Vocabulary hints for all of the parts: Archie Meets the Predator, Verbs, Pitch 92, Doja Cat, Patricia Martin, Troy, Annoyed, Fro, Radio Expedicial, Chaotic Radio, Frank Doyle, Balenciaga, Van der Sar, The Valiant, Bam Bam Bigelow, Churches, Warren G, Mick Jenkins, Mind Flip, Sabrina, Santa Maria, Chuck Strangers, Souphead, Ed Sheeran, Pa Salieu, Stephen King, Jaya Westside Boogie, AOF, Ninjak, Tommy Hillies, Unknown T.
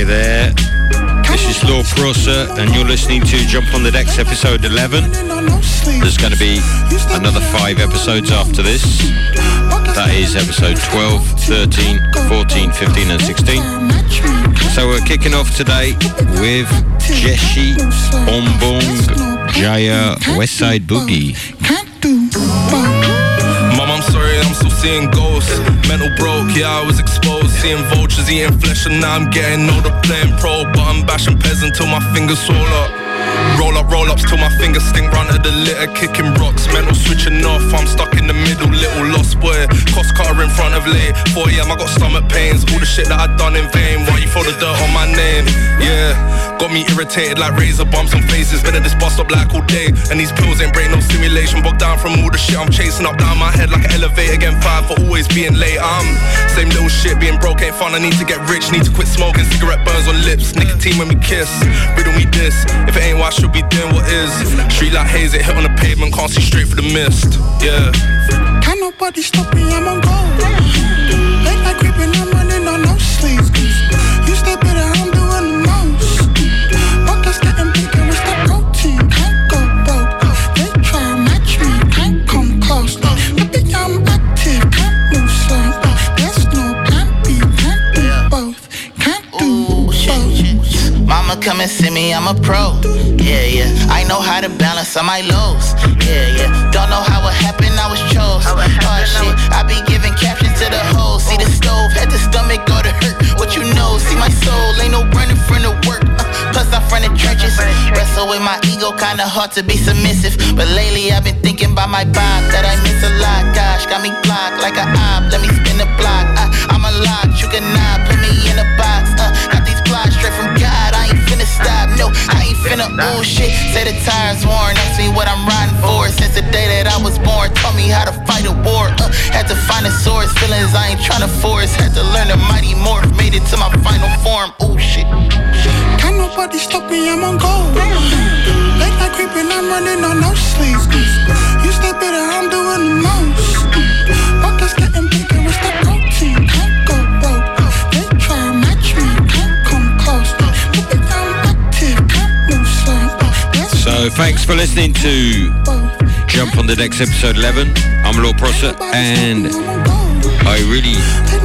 Hi there, this is Law Prosser and you're listening to Jump on the Decks episode 11. There's going to be another 5 episodes after this. That is episode 12, 13, 14, 15 and 16. So we're kicking off today with Jessie Ombong, Jaya Westside Boogie. Mom, I'm sorry, I'm still seeing ghosts. Mental broke, yeah, I was exposed. Seeing vultures eating flesh and now I'm getting older, playing pro. But I'm bashing peasant till my fingers swole up. Roll ups till my fingers stink. Run to the litter, kicking rocks. Mental switching off, I'm stuck in the middle. Little lost boy, cost cutter in front of late. 4 AM, I got stomach pains. All the shit that I done in vain. Why you throw the dirt on my name? Yeah. Got me irritated like razor bumps on faces. Been at this bus stop like all day, and these pills ain't break no stimulation. Bogged down from all the shit I'm chasing up down my head like an elevator. Getting fired for always being late. Same little shit, being broke ain't fun. I need to get rich, need to quit smoking. Cigarette burns on lips, nicotine when we kiss. Riddle me this, if it ain't what I should be doing, what is? Street like haze, it hit on the pavement, can't see straight through the mist. Yeah. Can't nobody stop me, I'm on goal. Late like creeping, I'm running on no sleep. You step it out, I'm doing the most. Mama come and see me, I'm a pro, yeah, I know how to balance, I might lose, yeah, don't know how it happened, I was chose, oh shit, I be giving captions to the hoes, see the stove, had the stomach go to hurt, what you know, see my soul, ain't no running from the work, plus I'm from the trenches, wrestle with my ego, kinda hard to be submissive, but lately I've been thinking about my vibe, that I miss a lot, gosh, got me blocked like an ob, let me spin the block, I'm a lock, you cannot put me in a box, got these plots straight from God, I ain't finna stop, no, I ain't finna ooh shit. Say the tires worn, ask me what I'm riding for. Since the day that I was born, taught me how to fight a war. Had to find a source, feelings I ain't tryna force. Had to learn the mighty morph, made it to my final form. Ooh shit. Can't nobody stop me, I'm on goal. Late night creeping, I'm running on no sleep. You step better, I'm doing the most. Focus getting bigger, it's the protein. Can't go broke. They try to match me, can't come close. So thanks for listening to Jump on the Decks episode 11. I'm Law Prosser and I really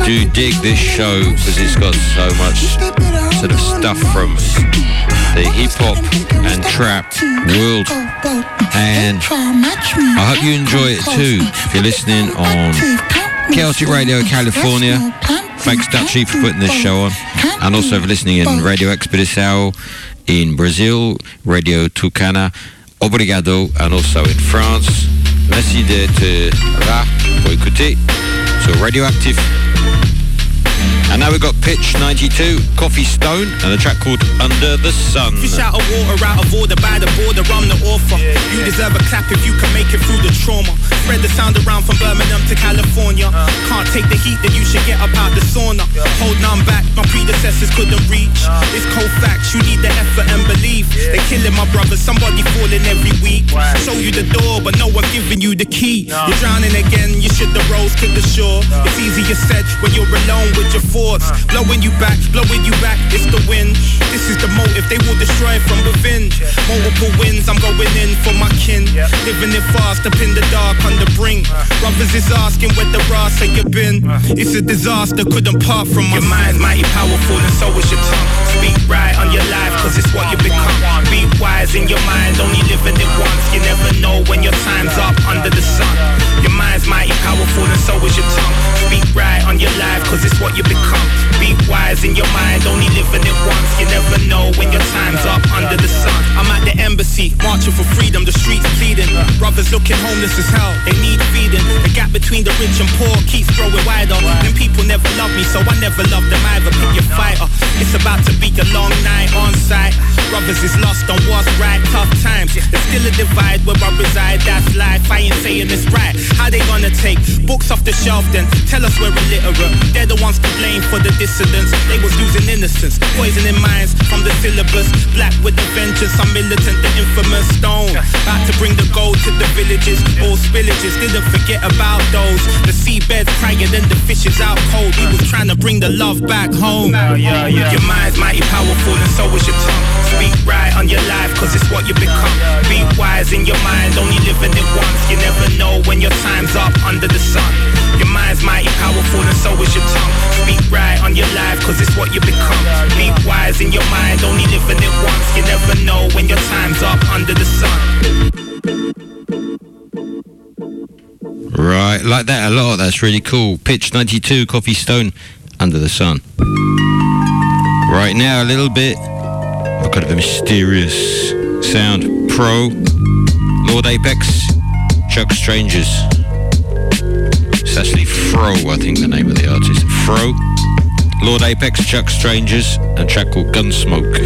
do dig this show because it's got so much sort of stuff from the hip-hop and trap world, and I hope you enjoy it too. If you're listening on Chaotic Radio California, thanks Dutchie for putting this show on, and also for listening in Radio Expedicial in Brazil, Radio Tucana, obrigado, and also in France. Merci d'être là pour écouter. So Radioactive. And now we've got Pitch 92, Coffee Stone, and a track called Under the Sun. You shout a water out of order by the border, I'm the author. You deserve a clap if you can make it through the trauma. Spread the sound around from Birmingham to California. Can't take the heat, then you should get up out the sauna. Hold none back, my predecessors couldn't reach. It's cold facts, you need the effort and belief. They're killing my brothers, somebody falling every week. Show you the door, but no one giving you the key. You're drowning again, you should the roads to the shore. It's easier said when you're alone with your four. Blowing you back, it's the wind. This is the motive, they will destroy it from within. Multiple wins, I'm going in for my kin. Living it fast, up in the dark, on the brink. Brothers is asking where the rats have you been. It's a disaster, couldn't part from my mind's mighty powerful and so is your tongue. Speak right on your life, cause it's what you become. Be wise in your mind, only living it once. You never know when your time's up under the sun. Your mind's mighty powerful and so is your tongue. Speak right on your life, cause it's what you become. Be wise in your mind, only living it once. You never know when your time's up under the sun. I'm at the embassy, marching for freedom, the streets pleading. Brothers looking homeless as hell, they need feeding. The gap between the rich and poor keeps growing wider. Them people never love me, so I never love them either. Pick your fighter, it's about to be a long night on site. Brothers is lost on what's right, tough times. There's still a divide where I reside, that's life. I ain't saying it's right, how they gonna take books off the shelf then? Tell us we're illiterate, they're the ones to blame for the dissidents. They was losing innocence, poisoning minds from the syllabus. Black with a vengeance, I'm militant, the infamous stone. About to bring the gold to the villages, all spillages. Didn't forget about those. The seabeds crying and the fishes out cold. We was trying to bring the love back home. Your mind's mighty is your tongue. Speak right on your life, cause it's what you become. Be wise in your mind, only living it once. You never know when your time's up under the sun. Your mind's mighty powerful and so is your tongue. Speak right on your life, cause it's what you become. Be wise in your mind, only living it once. You never know when your time's up under the sun. Right, like that a lot, that's really cool. Pitch 92, Coffee Stone, Under the Sun. Right now, a little bit of kind of a mysterious sound. Pro, Lord Apex, Chuck Strangers. It's actually Fro, I think the name of the artist. Fro, Lord Apex, Chuck Strangers, and a track called Gunsmoke.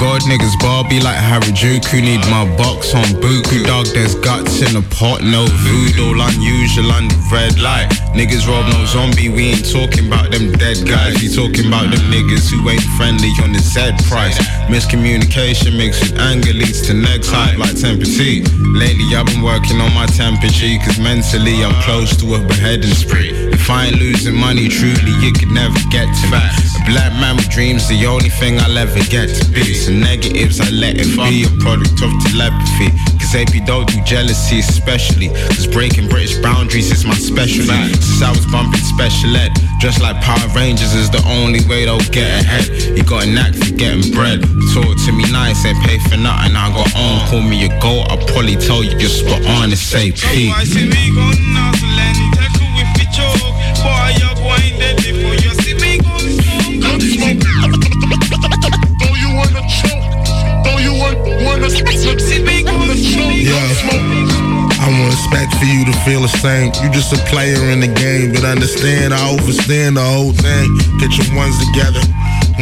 God niggas Barbie like Harajuku. Need my box on Buku. Dog, there's guts in the pot, no voodoo. Unusual and red light. Niggas rob no zombie, we ain't talking about them dead guys. We talking about them niggas who ain't friendly on the Z price. Miscommunication mixed with anger leads to next hype like temper tea. Lately I've been working on my temper G, cause mentally I'm close to a beheading spree. If I ain't losing money, truly you could never get to me. A black man with dreams, the only thing I'll ever get to be. Some negatives I let it be, a product of telepathy. Cause AP don't do jealousy especially, cause breaking British boundaries is my specialty. Since I was bumping special ed, dressed like Power Rangers is the only way they'll get ahead. You got a knack for getting bread, talk to me nice, ain't pay for nothing, I got on. Call me a goat, I'll probably tell you you're spot on, it's AP. I want respect for you to feel the same. You just a player in the game, but understand I overstand the whole thing. Get your ones together.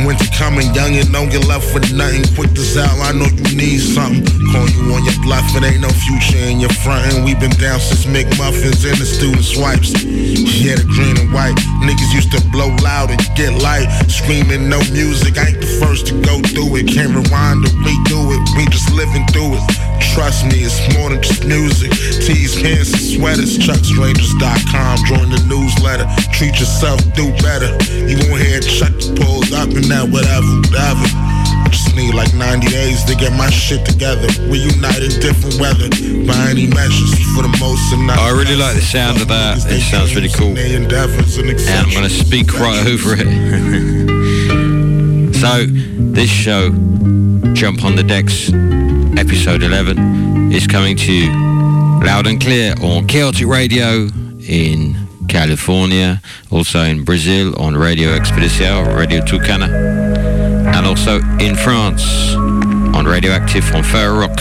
Winter coming, young and don't get left with nothing. Quick this out, I know you need something. Call you on your bluff, it ain't no future in your frontin'. We been down since McMuffins and the student swipes. Yeah, the green and white. Niggas used to blow loud and get light. Screaming no music, I ain't the first to go through it. Can't rewind or redo it, we just living through it. Trust me, it's more than just music. Tees, pants, and sweaters. ChuckStrangers.com, join the newsletter. Treat yourself, do better. You won't hear Chuck pulls up and that whatever, whatever. I just need like 90 days to get my shit together. We unite in different weather by any measures for the most of nothing. I really like the sound of that. It sounds really cool. And I'm going to speak right over it. So, this show, Jump on the Decks, Episode 11 is coming to you loud and clear on Chaotic Radio in California, also in Brazil on Radio Expedicial, Radio Tucana, and also in France on Radioactive on Fair Rock.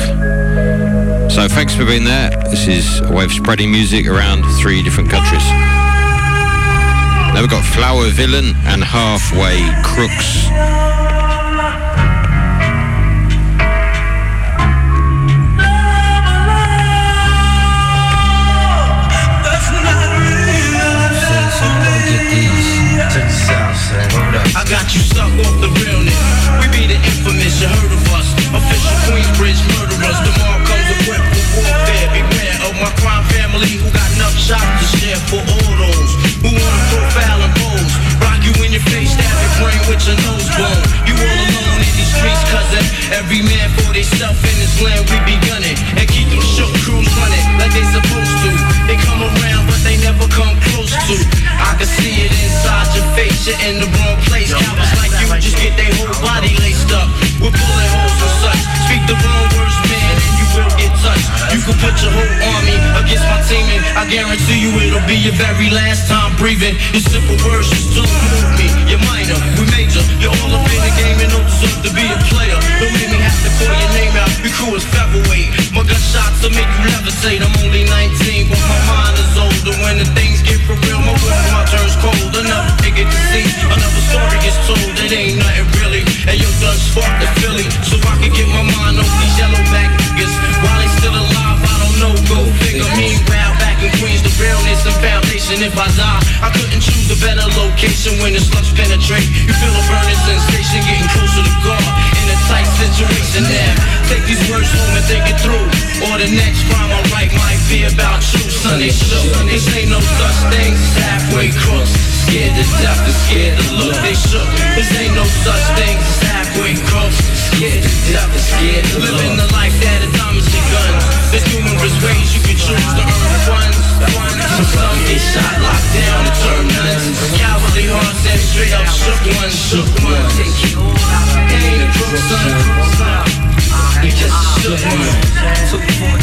So thanks for being there. This is a way of spreading music around 3 different countries. Now we've got Flower Villain and Halfway Crooks. I got you sucked off the realness. We be the infamous, you heard of us. Official Queensbridge murderers. Tomorrow comes equipped with warfare. Beware of my crime family who got enough shots to share for all those who wanna profile and pose. Rock you in your face, stab your brain with your nose bone. You all alone in these streets, cousin. Every man for theyself in this land. We be gunning and keep them shook crews running like they supposed to. They come around but they never come close to. I can see it inside your face, you're in the wrong place. Cowards like you just get their whole body laced up with bullet holes and such. Speak the wrong words, man, and you will get touched. You can put your whole army against my team and I guarantee you it'll be your very last time breathing. Your simple words just don't move me. You're minor, we major. You're all up in the game and don't deserve to be a player. Don't make me have to call your name out, your crew is featherweight. My gunshots will make you levitate. I'm only 19, but my mind is older. When the things get for real, my world my turns cold. Another nigga deceased, another story is told. It ain't nothing really. And your guns spark the Philly, so I can get my mind off these yellow back niggas. While they still alive, I don't know. Go figure. Meanwhile, back in Queens, the realness and foundation. If I die, I couldn't choose the better location when the slugs penetrate. You feel a burning sensation getting closer to God in a tight situation there. Take these words home and think it through, or the next crime I write might be about you. Sunday show, they say no such things as halfway crooks, scared to death and scared to look. They shook, this ain't no such things as halfway crooks, scared to death and scared to look. Living the life that a diamond's your gun. There's numerous ways you can choose to earn funds. Some get shot, locked down, and turn nuns. Cowardly hearts that straight up shook ones. Shook one. It ain't a crook, son. You just a shook one.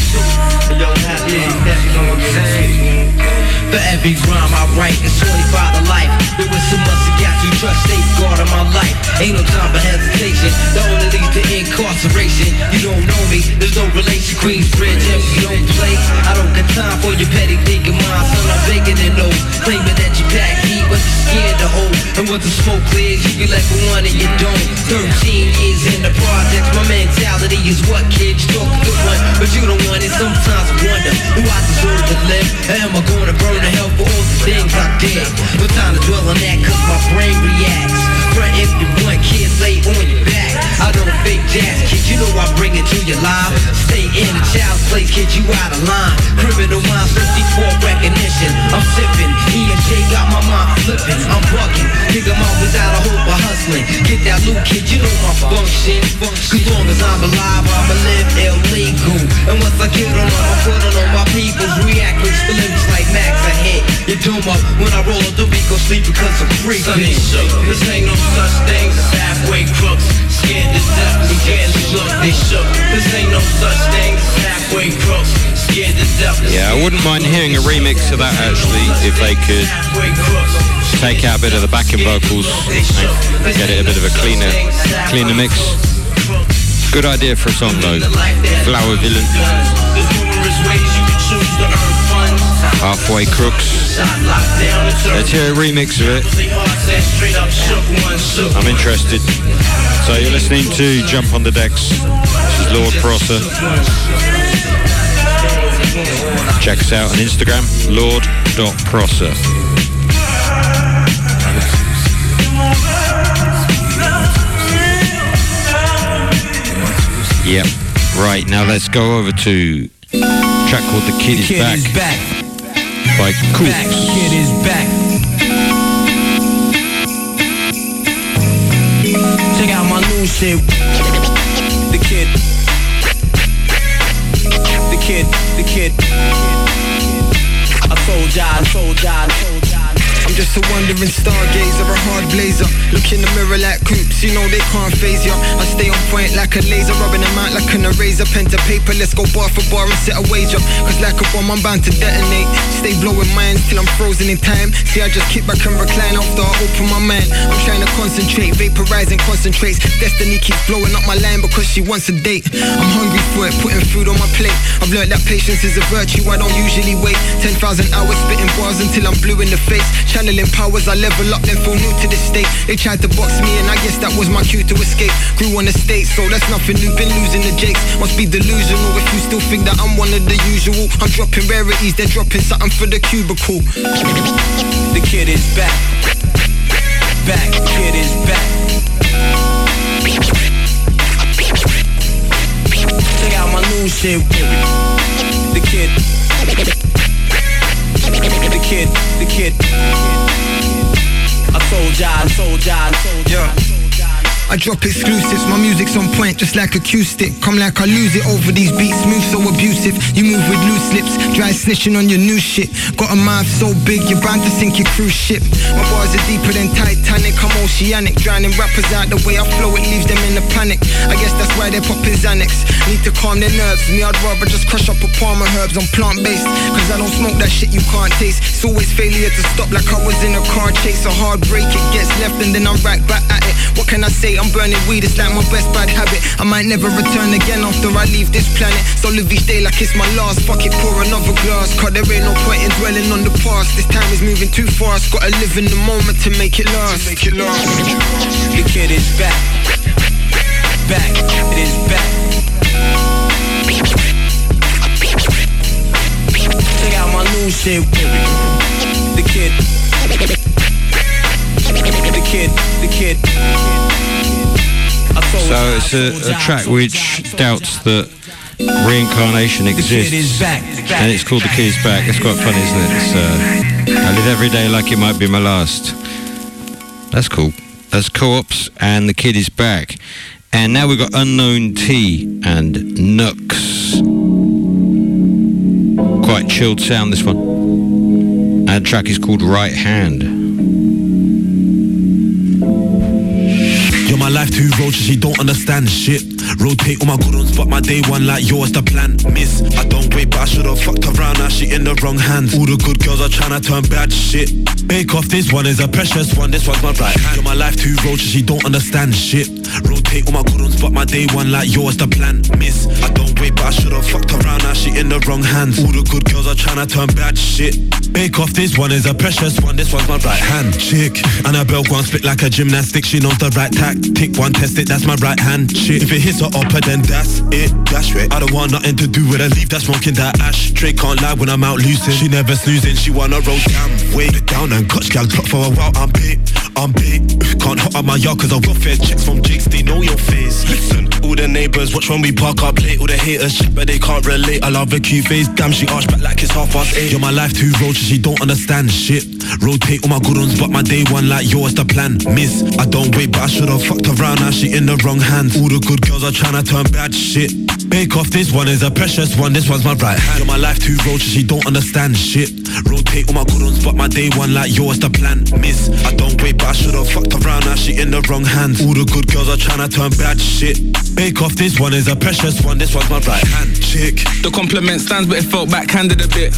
For every rhyme I write, it's 25 to life. There was so much to got you trust, safeguard of my life. Ain't no time for hesitation. The only leads to incarceration. You don't know me, there's no relation. Queensbridge, if you don't play, I don't got time for your petty thinking mind. Son, I'm bigger than those, claiming that you pack heat, but you scared to hold. And once the smoke clears, you be like one and you don't. 13 years in the projects, my mentality is what kids talk to one, but you don't want it. Sometimes I wonder, do I deserve to live? Am I gonna burn to hell for all the things I did? No time to dwell on that, cause my brain reacts. Front if you want, kids lay on your back. I don't fake jazz, kid, you know I bring it to your life. Stay in a child's place, kid, you out of line. Criminal minds, 54 recognition. I'm sipping, E and J got my mind flipping. I'm bucking, nigga, mom without a hope of hustling. Get that loot, kid, you know my function. Cause long as I'm alive, I'ma live illegal. And once I get on, I'ma put it on my people's reacting spillings like Max. I hit you doom up when I roll up the beat, go sleep because I'm freaking. Sunday shook, this ain't no such thing as halfway crooks, scared to death and scared to look. They shook, this ain't no such thing as halfway crooks, scared to death. Yeah, I wouldn't mind hearing a remix of that actually, if they could take out a bit of the backing vocals and get it a bit of a cleaner mix. Good idea for a song though. Flower Villain, Halfway Crooks. Let's hear a remix of it. I'm interested. So you're listening to Jump on the Decks. This is Lord Prosser. Check us out on Instagram, lord.prosser. Yep. Right, now let's go over to a track called The Kid Is Back by Coops. Kid Is Back. Check out my new shit. The kid. I told ya. I'm just a wandering stargazer, a hard blazer. Look in the mirror like Coops, you know they can't phase ya. I stay on point like a laser, rubbing them out like an eraser. Pen to paper, let's go bar for bar and set a wager. Cause like a bomb, I'm bound to detonate. Stay blowing minds till I'm frozen in time. See, I just kick back and recline after I open my mind. I'm trying to concentrate, vaporize and concentrate. Destiny keeps blowing up my line because she wants a date. I'm hungry for it, putting food on my plate. I've learned that patience is a virtue, I don't usually wait. 10,000 hours spitting bars until I'm blue in the face. Channeling powers, I level up, then feel new to this state. They tried to box me and I guess that was my cue to escape. Grew on the state, so that's nothing new, been losing the jakes. Must be delusional if you still think that I'm one of the usual. I'm dropping rarities, they're dropping something for the cubicle. The kid is back. Back, the kid is back. Check out my new shit. The kid. I told ya. I drop exclusives, my music's on point, just like acoustic. Come like I lose it over these beats, move so abusive. You move with loose lips, dry snitching on your new shit. Got a mouth so big, you're bound to sink your cruise ship. My bars are deeper than Titanic, I'm oceanic. Drowning rappers out the way I flow, it leaves them in a panic. I guess that's why they're popping Xanax. Need to calm their nerves, me I'd rather just crush up a palm of herbs. I'm plant-based, cause I don't smoke that shit you can't taste. It's always failure to stop like I was in a car chase. A hard break, it gets left and then I'm right back at it. What can I say? I'm burning weed, it's like my best bad habit. I might never return again after I leave this planet. So live each day like it's my last. Fuck it, pour another glass. Cause there ain't no point in dwelling on the past. This time is moving too fast. Gotta live in the moment to make it last. The kid is back. Back, it is back. Check out my new shit. The kid. So it's a track which doubts that reincarnation exists, and it's called The Kid Is Back. It's quite funny, isn't it? It's, I live every day like it might be my last. That's cool. That's Co-ops and The Kid Is Back. And now we've got Unknown T and Nooks. Quite chilled sound, this one. And the track is called Right Hand. My life too roaches, she don't understand shit. Rotate all my good ones, fuck my day one like yours the plan. Miss, I don't wait, but I should've fucked around. Now she in the wrong hands. All the good girls are tryna turn bad shit. Bake off, this one is a precious one. This one's my right hand. Yo, my life too roaches, she don't understand shit. Rotate all my good ones, fuck my day one like yours the plan. Miss, I don't wait, but I should've fucked around. Now she in the wrong hands. All the good girls are tryna turn bad shit. Bake off, this one is a precious one. This one's my right hand. Chick, Annabelle go and spit like a gymnastic. She knows the right tact. Take one, test it, that's my right hand. Shit, if it hits her upper, then that's it. That's right. I don't want nothing to do with her. Leave that smoking that ashtray. Can't lie when I'm out losing. She never snoozing. She wanna roll down, weight it down and clutch gal drop for a while. I'm big. Can't hot on my yard 'cause I got fair checks from jigs. They know your face. Listen, all the neighbours watch when we park up late. All the haters shit, but they can't relate. I love her cute face. Damn, she arched back like it's 8:30. Yo, my life too roaches. She don't understand shit. Rotate all my good ones, but my day one like yours the plan. Miss, I don't wait, but I should've fucked around, now she in the wrong hands. All the good girls are tryna turn bad shit. Bake off, this one is a precious one, this one's my right hand. Yo, my life too roaches, she don't understand shit. Rotate all my good ones, but my day one like yours the plan. Miss, I don't wait, but I should've fucked around, now she in the wrong hands. All the good girls are tryna turn bad shit. Bake off, this one is a precious one, this one's my right hand. Chick, the compliment stands but it felt backhanded a bit.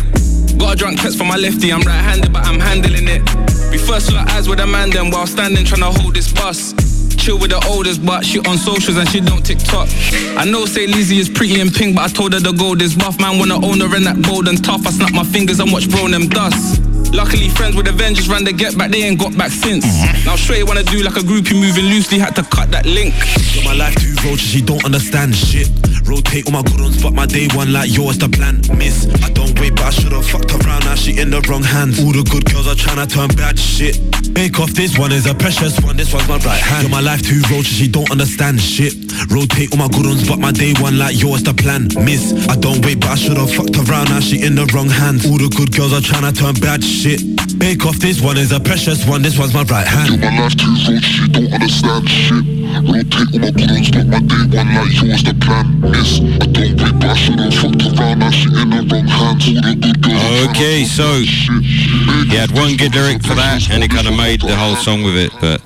Got a drunk text from my lefty, I'm right-handed but I'm handling it. We first locked eyes with a man then while standing tryna hold this bus. Chill with the olders, but she on socials and she don't TikTok. I know Say Lizzie is pretty and pink, but I told her the gold is rough. Man wanna own her and that bold and tough. I snap my fingers and watch bro them dust. Luckily friends with Avengers ran the get back, they ain't got back since. Now straight wanna do like a groupie moving loosely, had to cut that link. Yo, my life too roaches, she don't understand shit. Rotate all my good ones, but my day one like yours the plan. Miss, I don't wait, but I should've fucked around, now she in the wrong hands. All the good girls are tryna turn bad shit. Bake off, this one is a precious one, this one's my right hand. Yo, my life too roaches, she don't understand shit. Rotate all my good ones, but my day one like yours the plan. Miss, I don't wait, but I should've fucked around, now she in the wrong hands. All the good girls are tryna turn bad shit. Shit. Bake off, this one is a precious one, this one's my right hand. Yo, my life too roaches, she don't understand shit. Rotate all my good ones, but my day one like yours the plan. Miss, I don't wait, but I should've fucked around, now she in the wrong hands. All the good girls. Okay, so he had one good lyric for that and he kind of made the whole song with it, but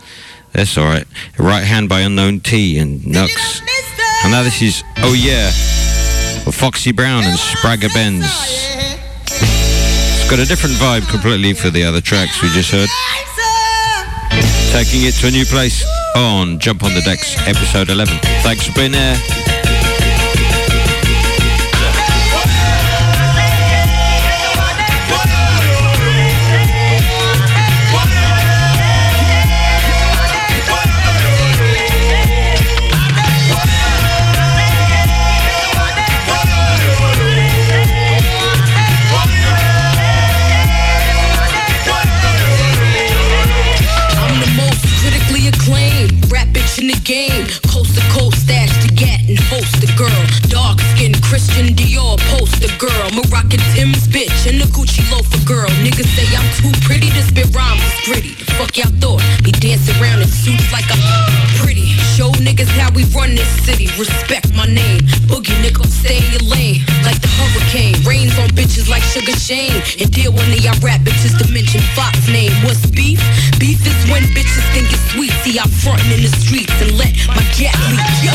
that's alright. Right Hand by Unknown T and Nooks. And now this is Oh Yeah with Foxy Brown and Spragga Benz. Got a different vibe completely for the other tracks we just heard. Taking it to a new place on Jump on the Decks, episode 11. Thanks for being there. In the game, coast to coast, stash to get and host the girl. Dark skin, Christian Dior, poster girl. Moroccan Tim's bitch and the Gucci loafer girl. Niggas say I'm too pretty to spit rhymes, it's gritty. The fuck y'all thought? Be dancing around in suits like I'm pretty. Show niggas how we run this city. Respect my name, boogie nigga, stay in your lane like the hurricane. Rains on bitches like Sugar Shane. And deal when they y'all rap bitches to mention Fox name. What's beef? Beef is when bitches think it's sweet. See, I'm frontin' in the street. And let my cat leak, yo.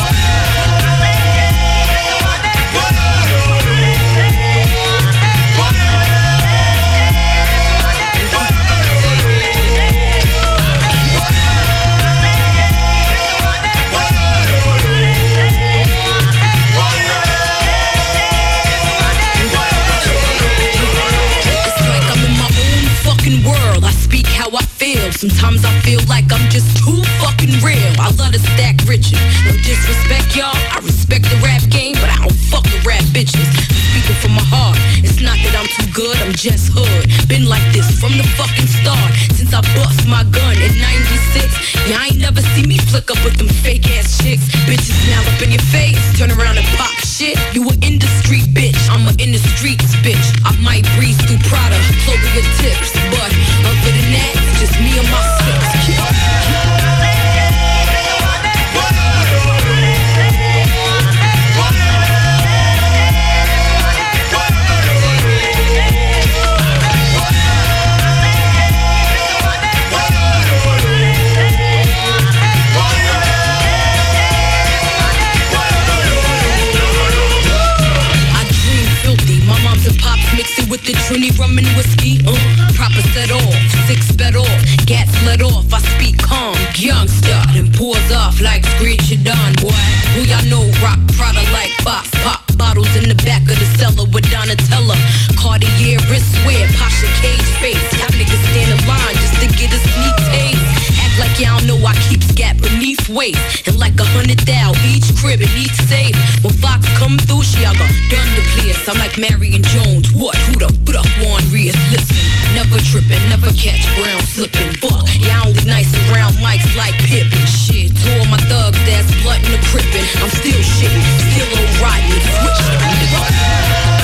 Sometimes I feel like I'm just too fucking real. I love to stack riches. No disrespect, y'all. I respect the rap game, but I don't fuck the rap bitches. Speaking from my heart, it's not that I'm too good. I'm I'm just hood. Been like this from the fucking start, since I bust my gun in 96. You ain't never see me flick up with them fake ass chicks. Bitches now up in your face, turn around and pop shit. You an industry bitch, I'm an in the streets bitch. I might breeze through Prada, Chloe tips, but other than that, it's just me and my slips. With the Trini rum and whiskey, proper set off, six bed off, gas let off, I speak calm, youngster, then pours off like screech dawn, boy, who y'all know rock Prada like Fox, pop bottles in the back of the cellar with Donatella, Cartier wristwear, Pasha Cage face, y'all niggas stand in line just to get a sneak taste, act like y'all know I keep scat beneath weight, and like 100 thou each crib and each safe, when Fox come through, she ever done the place, I'm like Marion Jones, what, who the put up one Rhea, listen, never trippin', never catch brown slippin', fuck, y'all only nice around mics like pippin', shit, to all my thugs that's blood in the crippin', I'm still shittin', still on riding, switchin'.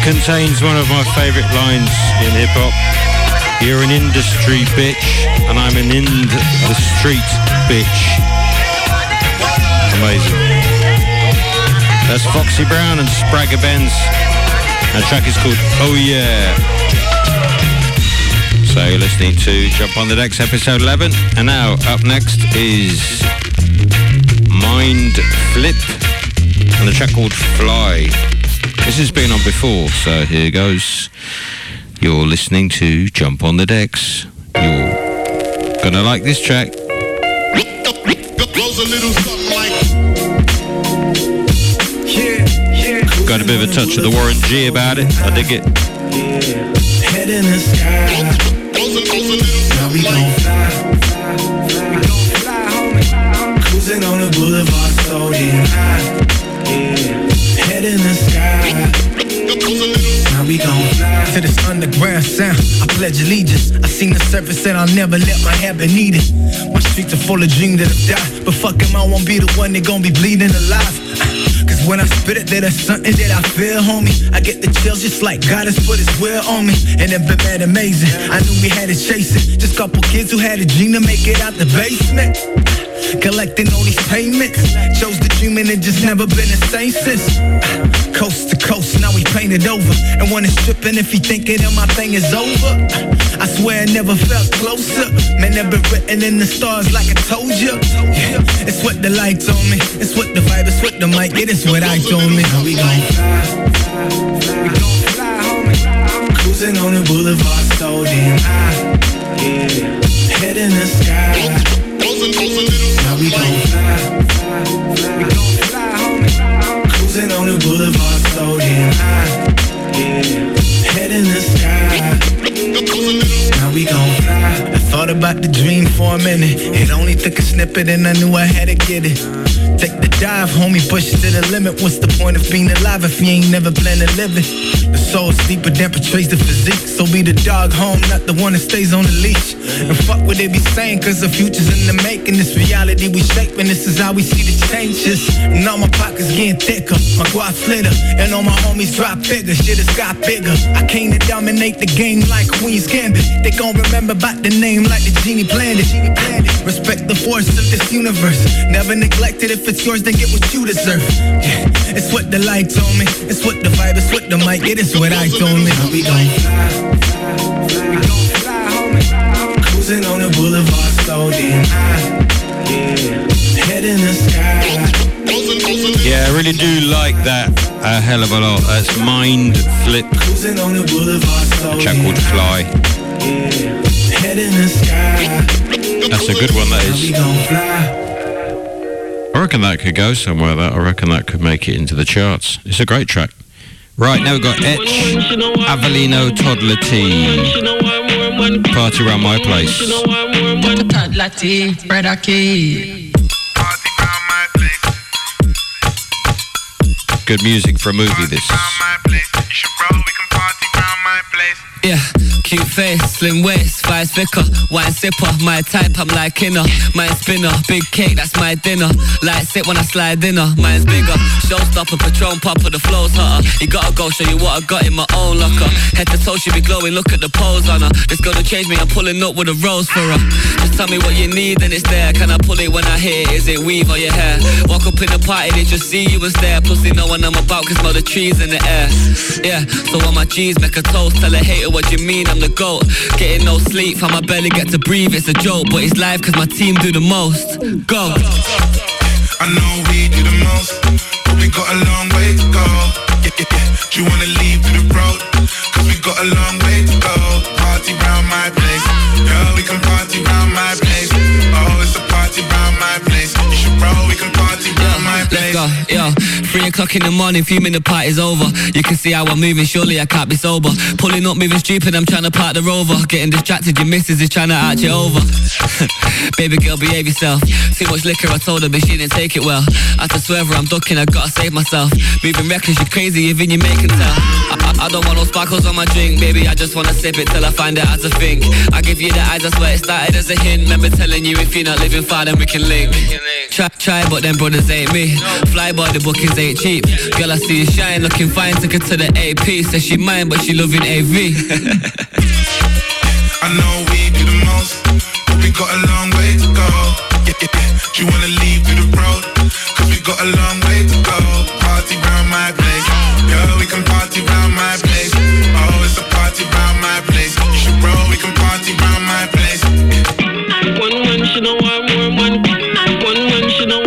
Contains one of my favourite lines in hip-hop. You're an industry bitch, and I'm an in-the-street bitch. Amazing. That's Foxy Brown and Spragga Benz. The track is called Oh Yeah. So you're listening to Jump on the Decks, episode 11. And now, up next is Mind Flip, and the track called Fly. This has been on before, so here goes. You're listening to Jump on the Decks. You're gonna like this track. Got a bit of a touch of the Warren G about it. I dig it. Head in the sky. Now we gon' fly. Cruising on the boulevard, so damn high. Head in the sky. Now we gon' fly to this underground sound. I pledge allegiance. I seen the surface and I'll never let my head be needed. My streets are full of dreams that have died, but fuck him, I won't be the one that gon' be bleeding alive. Cause when I spit it, there's something that I feel, homie. I get the chills just like God has put his will on me. And it been mad amazing, I knew we had to chase it. Just couple kids who had a dream to make it out the basement, collecting all these payments. Chose the dream and it just never been the same since. Coast to coast, now we painted over. And when it's tripping, if you thinking that my thing is over, I swear I never felt closer. Man, I've been written in the stars like I told you. Yeah, it's what the lights on me, it's what the vibe, it's what the mic, it is what I told me. How we gon' fly, fly, fly. We gon' fly, homie. Cruising on the boulevard, so damn high. Yeah, head in the sky. Now we gon' fly, fly, fly. We gon' fly, homie. Cruising on the boulevard, so damn high. Yeah, head in the sky. Now we gon' fly. I thought about the dream for a minute. It only took a snippet and I knew I had to get it. Take the dive, homie, push to the limit. What's the point of being alive if you ain't never planned to live it? The soul's deeper than portrays the physique. So be the dog home, not the one that stays on the leash. And fuck what they be saying, cause the future's in the making. This reality we shaping, this is how we see the changes. And all my pockets getting thicker, my guap flitter, and all my homies drop bigger. Shit has got bigger. I came to dominate the game like Queen's Gambit. They gon' remember about the name like the genie planned it. Respect the force of this universe. Never neglect it, if it's yours then get what you deserve. Yeah, it's what the lights on me, it's what the vibe, it's what the mic, it is what I told me. Now we gon' fly, fly, fly. We gon' fly, homie. Cruising on the boulevard, so damn high. Yeah, head in the sky. Yeah, I really do like that a hell of a lot. That's Mind Flip, a track called Fly. Yeah, head in the sky. That's a good one, that is. I reckon that could go somewhere, that. I reckon that could make it into the charts. It's a great track. Right, now we've got Etch, Avelino, Toddler T. Party Around My Place. Toddler T, Brother K. Good music for a movie, this. Yeah, cute face, slim waist, vice vicar, wine sipper, my type, I'm like inner, mine spinner, big cake, that's my dinner, lights it when I slide in her, mine's bigger, showstopper, Patron popper, the flow's hotter, you gotta go show you what I got in my own locker, head to toe she be glowing, look at the pose on her, this girl to change me, I'm pulling up with a rose for her, just tell me what you need and it's there, can I pull it when I hear it, is it weave or your hair, walk up in the party, they just see you and stare, plus they know what I'm about, can smell the trees in the air, yeah, so on my G's, make a toast, tell her hater what you mean, I'm the GOAT. Getting no sleep, how my belly get to breathe, it's a joke, but it's life cause my team do the most. Go! I know we do the most, but we got a long way to go. Yeah, yeah, yeah. Do you wanna leave to the road? Cause we got a long way to go. Party round my place, girl, we can party round my place. Oh, it's a party round my place. You should roll, we can party round my place. Let's go, yo. 3 o'clock in the morning, few minutes the party's over. You can see how I'm moving, surely I can't be sober. Pulling up, moving stupid, I'm trying to park the Rover. Getting distracted, your missus is trying to arch you over. Baby girl, behave yourself. Too much liquor, I told her, but she didn't take it well. I had to swear her, I'm ducking, I gotta save myself. Moving reckless, you're crazy, even your mate can tell. I don't want no sparkles on my drink, baby, I just wanna sip it till I find out how to think. I give you the eyes, I swear it started as a hint. Remember telling you if you're not living far, then we can link. Try, but them brothers ain't me. Fly boy, the bookings ain't cheap. Girl, I see you shine, looking fine, took her to the AP. Says she mine, but she loving AV. I know we do the most, but we got a long way to go. Yeah, yeah, yeah. Do you wanna leave to the road? Cause we got a long way to go. Party round my place, girl, we can party round my place. Oh, it's a party round my place. You should roll, we can party round my place. One, she know I'm warm, one, she know I'm warm, one, she know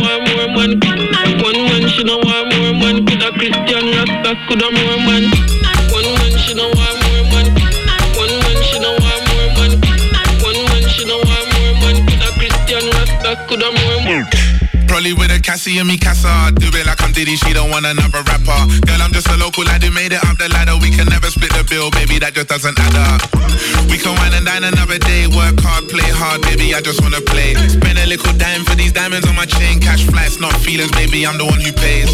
I'm warm, one. Could a Christian Rasta, could a Mormon. One, she know I'm warm, one, she know I'm warm, one, she know I'm warm, one. Could a Christian Rasta, could a Mormon. Probably with a Cassie and me Casa. Do it like I'm Diddy, she don't want another rapper. Girl, I'm just a local lad who made it up the ladder. We can never split the bill, baby, that just doesn't add up. We can wine and dine another day. Work hard, play hard, baby, I just wanna play. Spend a little dime for these diamonds on my chain. Cash flights, not feelings, baby, I'm the one who pays.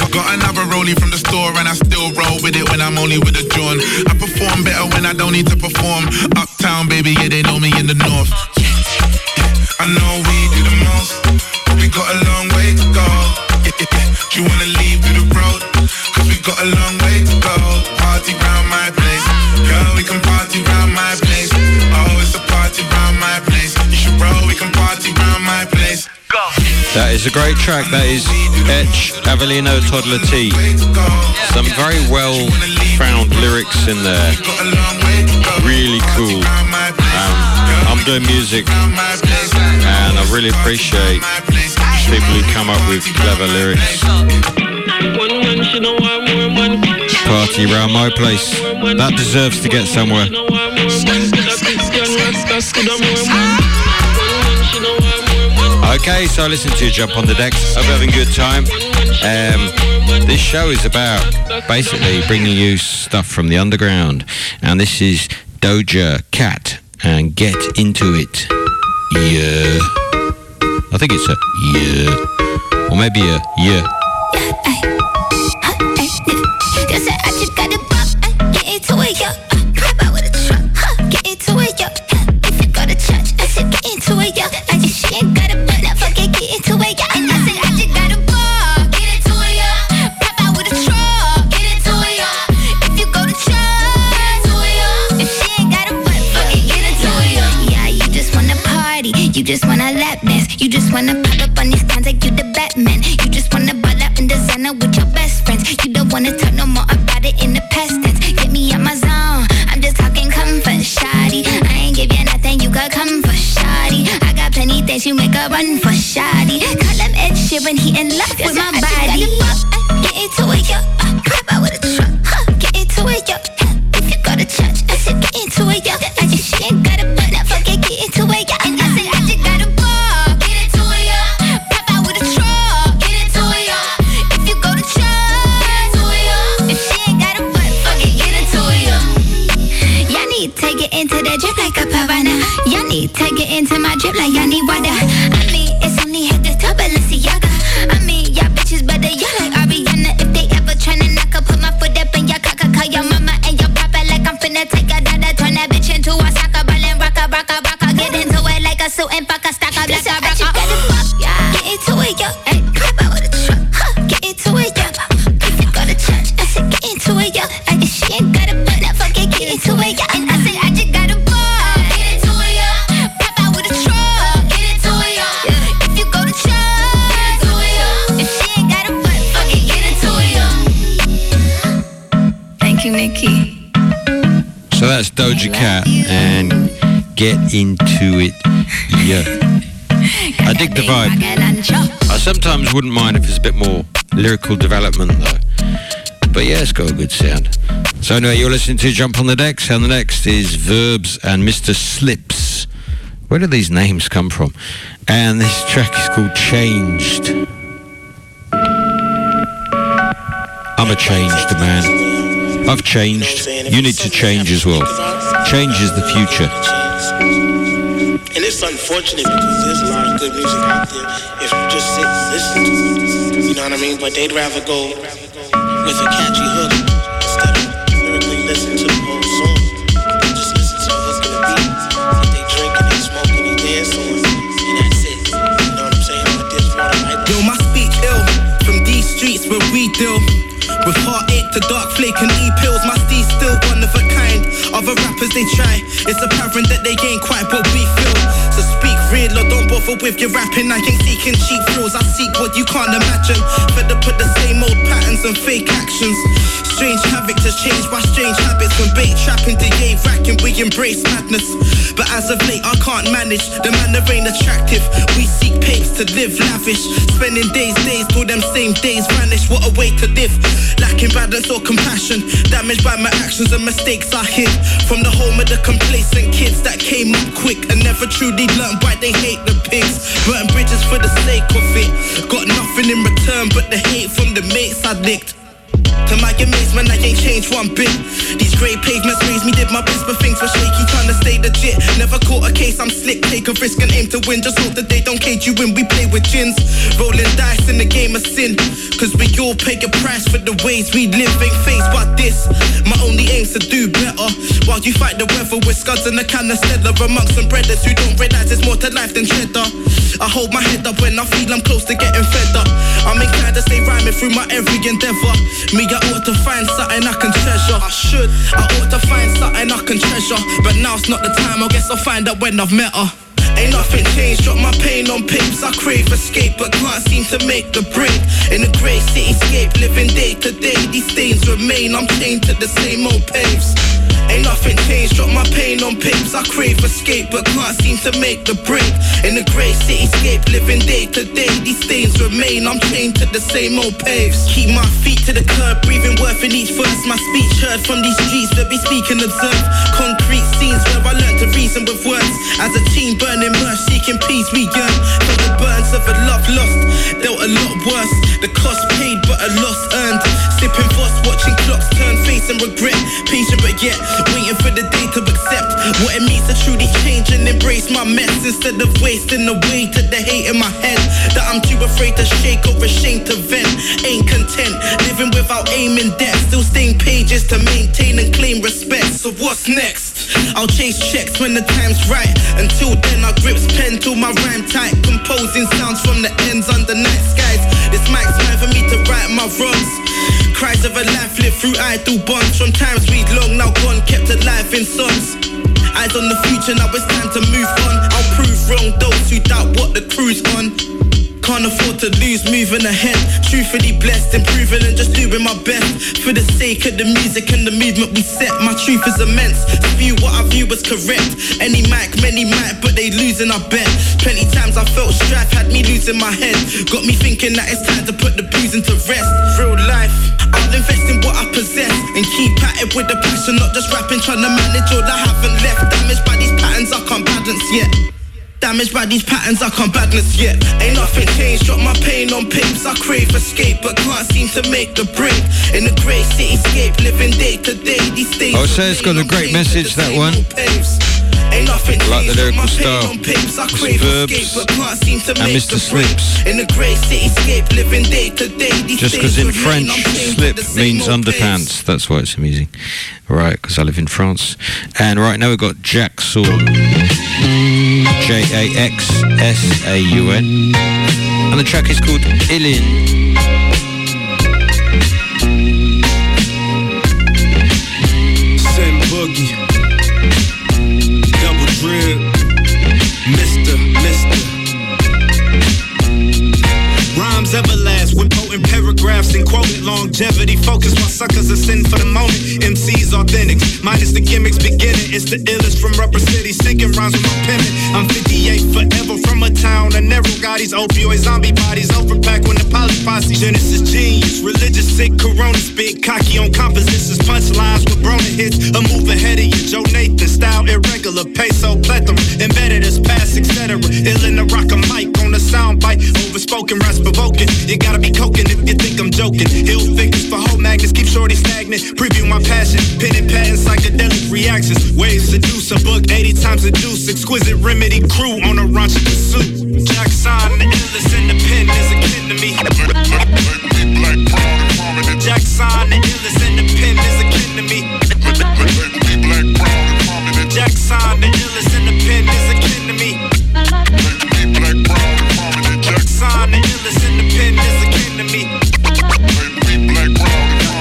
I got another rollie from the store and I still roll with it when I'm only with a John. I perform better when I don't need to perform. Uptown, baby, yeah, they know me in the north. I know we do the most. We got a long way to go. Yeah, yeah, yeah. Do you wanna leave to the road? Cause we got a long way to go. Party round my place, girl, we can party round my place. Oh, it's a party round my place. You should roll, we can party round my place. Go. That is a great track. That is Etch, Avelino, Toddler T. Some very well found lyrics in there. Really cool. I'm doing music and I really appreciate people who come up with clever lyrics. Party Round My Place. That deserves to get somewhere. Okay, so listen to Jump on the Decks. Hope you're having a good time. This show is about basically bringing you stuff from the underground. And this is Doja Cat and Get Into It. Yeah. I think it's a yeah, or maybe a yeah. You said I just gotta pop, get into it, yo. Grab out with a trunk, get into it, yo. If you go to church, I said get into it, yo. I just she ain't gotta put that fucking get into it, yo. And I said I just gotta pop, get into it, yo. Grab out with a trunk, get into it, yo. If you go to church, get into it, yo. If she ain't gotta put that fucking get into it, yo. Yeah, you just wanna party, you just wanna lap dance. You just wanna pop up on these cons like you the Batman. You just wanna ball out in designer with your best friends. You don't wanna talk no more about it in the past tense. Get me out my zone, I'm just talking comfort, shawty. I ain't give you nothing, you could come for shawty. I got plenty things, you make a run for shawty. Call him Ed Sheeran, he in love with my body. Get into it, yo, grab out with a trunk, get into it, yo. If you go to church, I said get into it, yo. I just she ain't gotta put that fucking get into it, yo. And I said I just need to get into my drip like I need water. I mean, it's only head to toe, Balenciaga. I mean, y'all bitches better, y'all like Ariana. If they ever tryna knock up, put my foot up in your caca. Call your mama and your papa like I'm finna take a dada. Turn that bitch into a soccer ball and rocka, rocka, rocka. Get into it like a suit and fuck a stock up, like a rocka. Get into it, yo. Ay, grab out of the truck, huh? Get into it, yo. If you go to church, I said get into it, yo. Ay, she ain't got a butt, now fuck it, get into it, yo. And I said I just got a Nikki. So that's Doja Cat and Get Into It. Yeah. I dig the vibe. I sometimes wouldn't mind if it's a bit more lyrical development though. But yeah, it's got a good sound. So anyway, you're listening to Jump on the Decks, and the next is Verbs and Mr. Slips. Where do these names come from? And this track is called Changed. I'm a changed man. I've changed. You need to change as well. Change is the future. And it's unfortunate because there's a lot of good music out there if you just sit and listen. You know what I mean? But they'd rather go with a catchy hook instead of lyrically listen to the whole song. They just listen to what's going to be. They drink and they smoke and they dance on. And that's it. You know what I'm saying? But this water right there. Yo, my speak ill from these streets where we deal. With heartache to dark flake and e-pills, my stee's still one of a kind. Other rappers they try, it's apparent that they ain't quite what we feel. So speak real or don't bother with your rapping. I ain't seeking cheap thrills, I seek what you can't imagine. Fed up with the same old patterns and fake actions. Strange havoc to change by strange habits. From bait trapping to yay racking, we embrace madness. But as of late I can't manage, the manner ain't attractive. We seek pace to live lavish, spending days till them same days vanish. What a way to live. Lacking balance or compassion, damaged by my actions and mistakes I hid. From the home of the complacent kids that came up quick and never truly learned why they hate the pigs. Burn bridges for the sake of it, got nothing in return but the hate from the mates I licked. To my amazement, I ain't changed one bit. These grey pavements raised me, did my best, but things were shaky, trying to stay legit. Never caught a case, I'm slick, take a risk and aim to win. Just hope that they don't cage you in, we play with gins. Rolling dice in the game of sin, cause we all pay a price for the ways we live. Ain't faced by this, my only aim's to do better. While you fight the weather with scuds and a canistella. Amongst some brothers who don't realise there's more to life than cheddar. I hold my head up when I feel I'm close to getting fed up. I'm inclined to stay rhyming through my every endeavour. Me, I ought to find something I can treasure. I should, I ought to find something I can treasure. But now it's not the time, I guess I'll find out when I've met her. Ain't nothing changed, drop my pain on pips. I crave escape, but can't seem to make the break. In a grey cityscape, living day to day. These stains remain, I'm chained to the same old paves. Ain't nothing changed, drop my pain on pips. I crave escape, but can't seem to make the break. In a grey cityscape, living day to day. These stains remain, I'm chained to the same old paves. Keep my feet to the curb, breathing worth in each verse. My speech heard from these streets that we speak and observe. Concrete scenes where I learned to reason with words. As a teen burning immersed, seeking peace, we yearn for the burns of a love lost, dealt a lot worse. The cost paid, but a loss earned. Sipping Voss, watching clocks turn, facing regret. Patient, but yet waiting for the day to accept what it means to truly change and embrace my mess instead of wasting away to the hate in my head that I'm too afraid to shake or ashamed to vent. Ain't content, living without aim in debt. Still stained pages to maintain and claim respect. So what's next? I'll chase checks when the time's right. Until then, I grips pen till my rhyme tight, composing sounds from the ends under night skies. This mic's mine for me to write my rhymes. Cries of a life lived through idle bonds. From times we long now gone, kept alive in songs. Eyes on the future, now it's time to move on. I'll prove wrong those who doubt what the crew's on. Can't afford to lose, moving ahead. Truthfully blessed, improving and just doing my best. For the sake of the music and the movement we set. My truth is immense, spew what I view as correct. Any mic, many mic, but they losing, I bet. Plenty times I felt strife, had me losing my head. Got me thinking that it's time to put the blues into rest. Real life, I'll invest in what I possess. And keep at it with a passion, not just rapping. Trying to manage all I haven't left. Damaged by these patterns, I can't balance yet. Damaged by these patterns, I can't badness yet. Ain't nothing changed, drop my pain on pips. I crave escape, but can't seem to make the break. In the grey cityscape, living day to day. These things. Oh, so it's got a great message, that one. ain't nothing like the lyrical style. Verbs and Mr. Slips. In the grey cityscape, living day to day. Just because in French, slip means underpants. That's why it's amazing. Right, because I live in France. And right now we've got Jack Saw. Jaxsaun. And the track is called Illin. Everlast with potent paragraphs and quoted longevity. Focus while suckers are sin for the moment. MC's authentic, minus the gimmicks beginning. It's the illest from Rubber City, singing rhymes with my penman. I'm 58 forever from a town I never got. These opioid zombie bodies overpack when the poly posse. Genesis genius, religious sick, corona spit. Cocky on compositions, punchlines with Brona hits. A move ahead of you, Joe Nathan style irregular. Peso plethora, embedded as past, etc. Ill in the rock a mic on a soundbite. Overspoken, rats provoking. You gotta be coking if you think I'm joking. Ill figures for whole magnets, keep shorty stagnant. Preview my passion, pinning patterns, psychedelic reactions. Waves seduce a book, 80 times a deuce. Exquisite remedy crew on a raunchy pursuit. Jackson, the illest independent is akin to me. Jackson, the illest independent is akin to me. Jackson, the illest independent is akin to me. Jackson, the illest independent.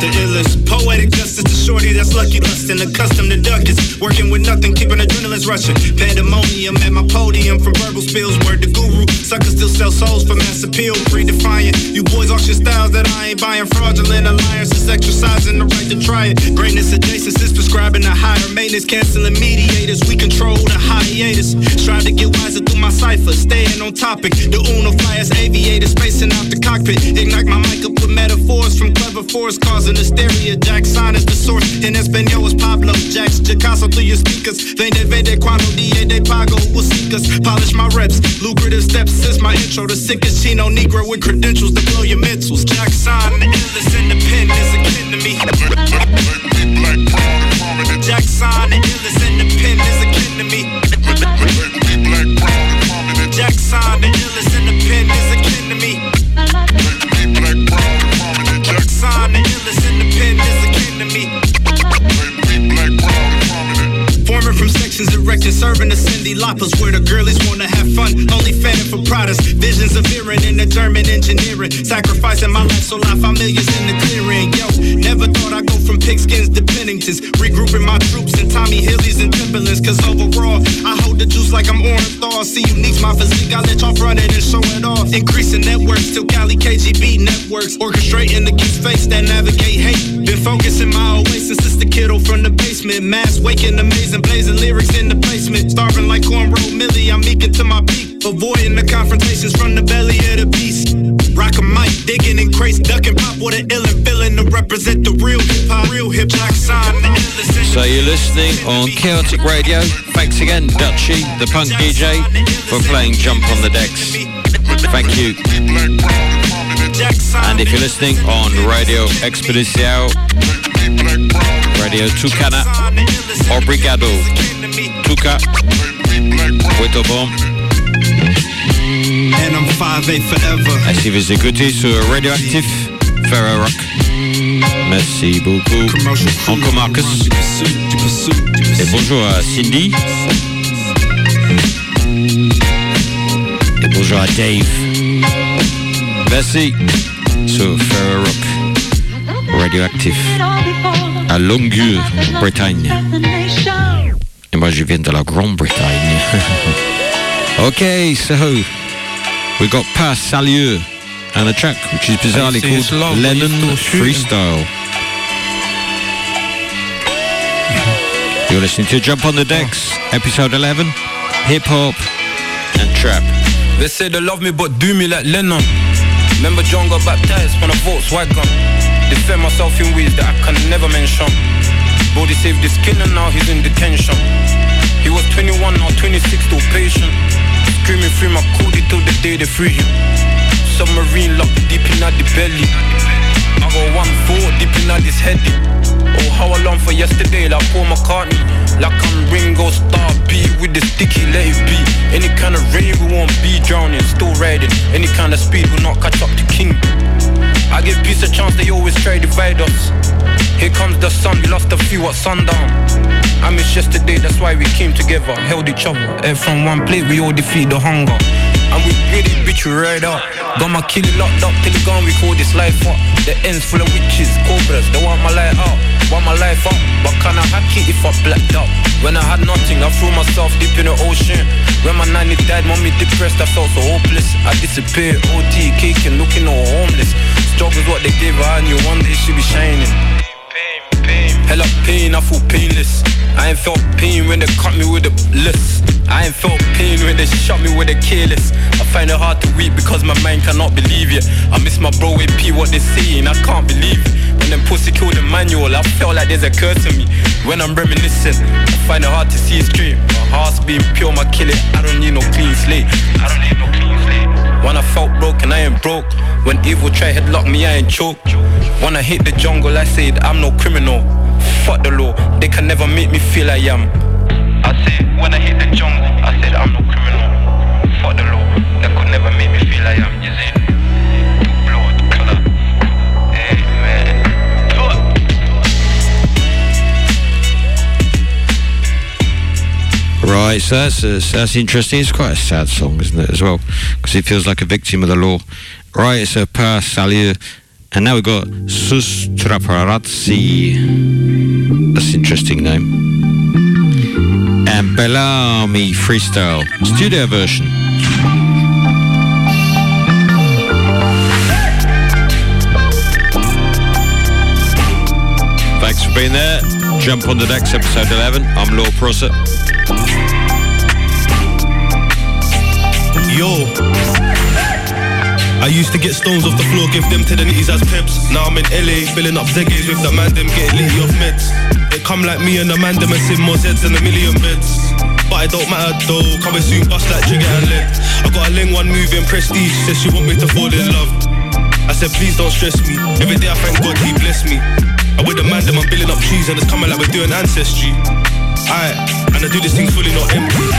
The illest, poetic justice to shorty that's lucky lustin', accustomed to duckets, working with nothing, keeping adrenaline's rushing. Pandemonium at my podium from verbal spills, word to guru. Suckers still sell souls for mass appeal, predefiant. You boys auction styles that I ain't buying. Fraudulent alliances, exercising the right to try it. Greatness adjacent is prescribing a higher maintenance, canceling mediators. We control the hiatus. Strive to get wiser through my cipher, staying on topic. The Uno flyers, aviators, spacing out the cockpit. Ignite my mic up with metaphors from clever force, causing hysteria. Jackson is the source. In Espanol is Pablo. Jack's Jacasso through your speakers. Vende, vende, cuando, die, de pago. Will seek us. Polish my reps. Lucrative steps since my intro. The sickest Chino Negro with credentials to blow your mentals. Jackson, the illest independent is akin to me. Jackson, the illest independent is akin to me. Jackson, the illest independent is akin to me. Jackson, the illest independent is akin to me. Forming from sections, erecting, serving the Cindy Loppers, where the girlies wanna have fun, only fanning for products. Visions of hearing in the German engineering, sacrificing my life so life familiars in the clearing. Yo, never thought I'd go from pigskins to Penningtons, regrouping my troops in Tommy Hillies and Timberlands. Cause overall, I hold the juice like I'm Orenthal. See unique's my physique, I let y'all run it and show it off. Increasing networks till Cali KGB networks, orchestrating the geek's face that navigate hate. Been focusing my oasis since the kiddo from the basement, mass waking amazing. And blazing lyrics in the placement. Starving like cornrow Millie, I'm eking to my peak. Avoiding the confrontations from the belly of the beast. Rock a mic, digging in crates, ducking pop with an ill and feeling to represent the real hip-hop. Real hip-hop sign, the illest. So you're listening on Chaotic Radio. Thanks again, Dutchie, the punk DJ, for playing Jump on the Decks. Thank you. And if you're listening on Radio Expedicial, Radio Tucana, obrigado, Tuca, muito bom. And I'm 5'8 forever. Ainsi vous écoutez sur Radioactive, Ferro Rock. Merci beaucoup. Encore Marcus. Et bonjour à Cindy. Et bonjour à Dave. Merci sur Ferro Rock, Radioactive. À Longueuil, Bretagne. Et moi, je viens de la Grande-Bretagne. Okay, so we got Pa Salieu and a track which is bizarrely called Lennon Freestyle. You're listening to Jump on the Decks, episode 11, hip hop and trap. They say they love me, but do me like Lennon. Remember John got baptized on a Volkswagen. Defend myself in ways that I can never mention. Brody saved his skin and now he's in detention. He was 21, now 26, still patient. Screaming free my codie till the day they free him. Submarine locked deep in at the belly. I got one foot deep in at his head. Oh, how long for yesterday, like Paul McCartney. Like I'm Ringo Starr, B with the sticky, let it be. Any kind of rain we won't be drowning, still riding. Any kind of speed will not catch up to King. I give peace a chance, they always try to divide us. Here comes the sun, we lost a few at sundown. I miss yesterday, that's why we came together, held each other. Air from one plate, we all defeat the hunger. And we with it, bitch, we ride up. Got my killer locked up, till gone, we call this life up. The ends full of witches, cobras, they want my life out. Want my life up, but can I hack it if I blacked out? When I had nothing, I threw myself deep in the ocean. When my nanny died, mommy depressed, I felt so hopeless. I disappeared, OT, caking, looking all homeless. Struggle's what they gave her, I knew one day she'd be shining. Hell up pain, I feel painless. I ain't felt pain when they cut me with a list. I ain't felt pain when they shot me with a careless. I find it hard to weep because my mind cannot believe it. I miss my bro AP, what they saying, I can't believe it. When them pussy killed Emmanuel, I felt like there's a curse in me. When I'm reminiscing, I find it hard to see straight. My heart's being pure, my killer, I don't need no clean slate. I don't need no clean slate. When I felt broken, I ain't broke. When evil try headlock me, I ain't choke. When I hit the jungle, I said I'm no criminal. Fuck the law, they can never make me feel I am. I said, when I hit the jungle, I said I'm no criminal. Fuck the law, they could never make me feel I am. You see? Blood, color. Hey, man. Fuck. Right, so that's interesting. It's quite a sad song, isn't it, as well? Because it feels like a victim of the law. Right, so Pa Salieu. And now we've got Sustraparazzi. That's an interesting name. And Bellamy Freestyle, studio version. Thanks for being there. Jump on the Decks, episode 11. I'm Law Prosser. Yo. I used to get stones off the floor, give them to the nitties as pips. Now I'm in LA, filling up zeggies with the man them getting litty off meds. They come like me and the man them and sin more zeds than a million beds. But it don't matter though, cause we soon bust like Jigga and Lead. I got a ling one moving prestige, says she want me to fall in love. I said please don't stress me, every day I thank God he bless me. And with the man them I'm building up trees and it's coming like we're doing ancestry. Aight, and I do this thing fully not empty.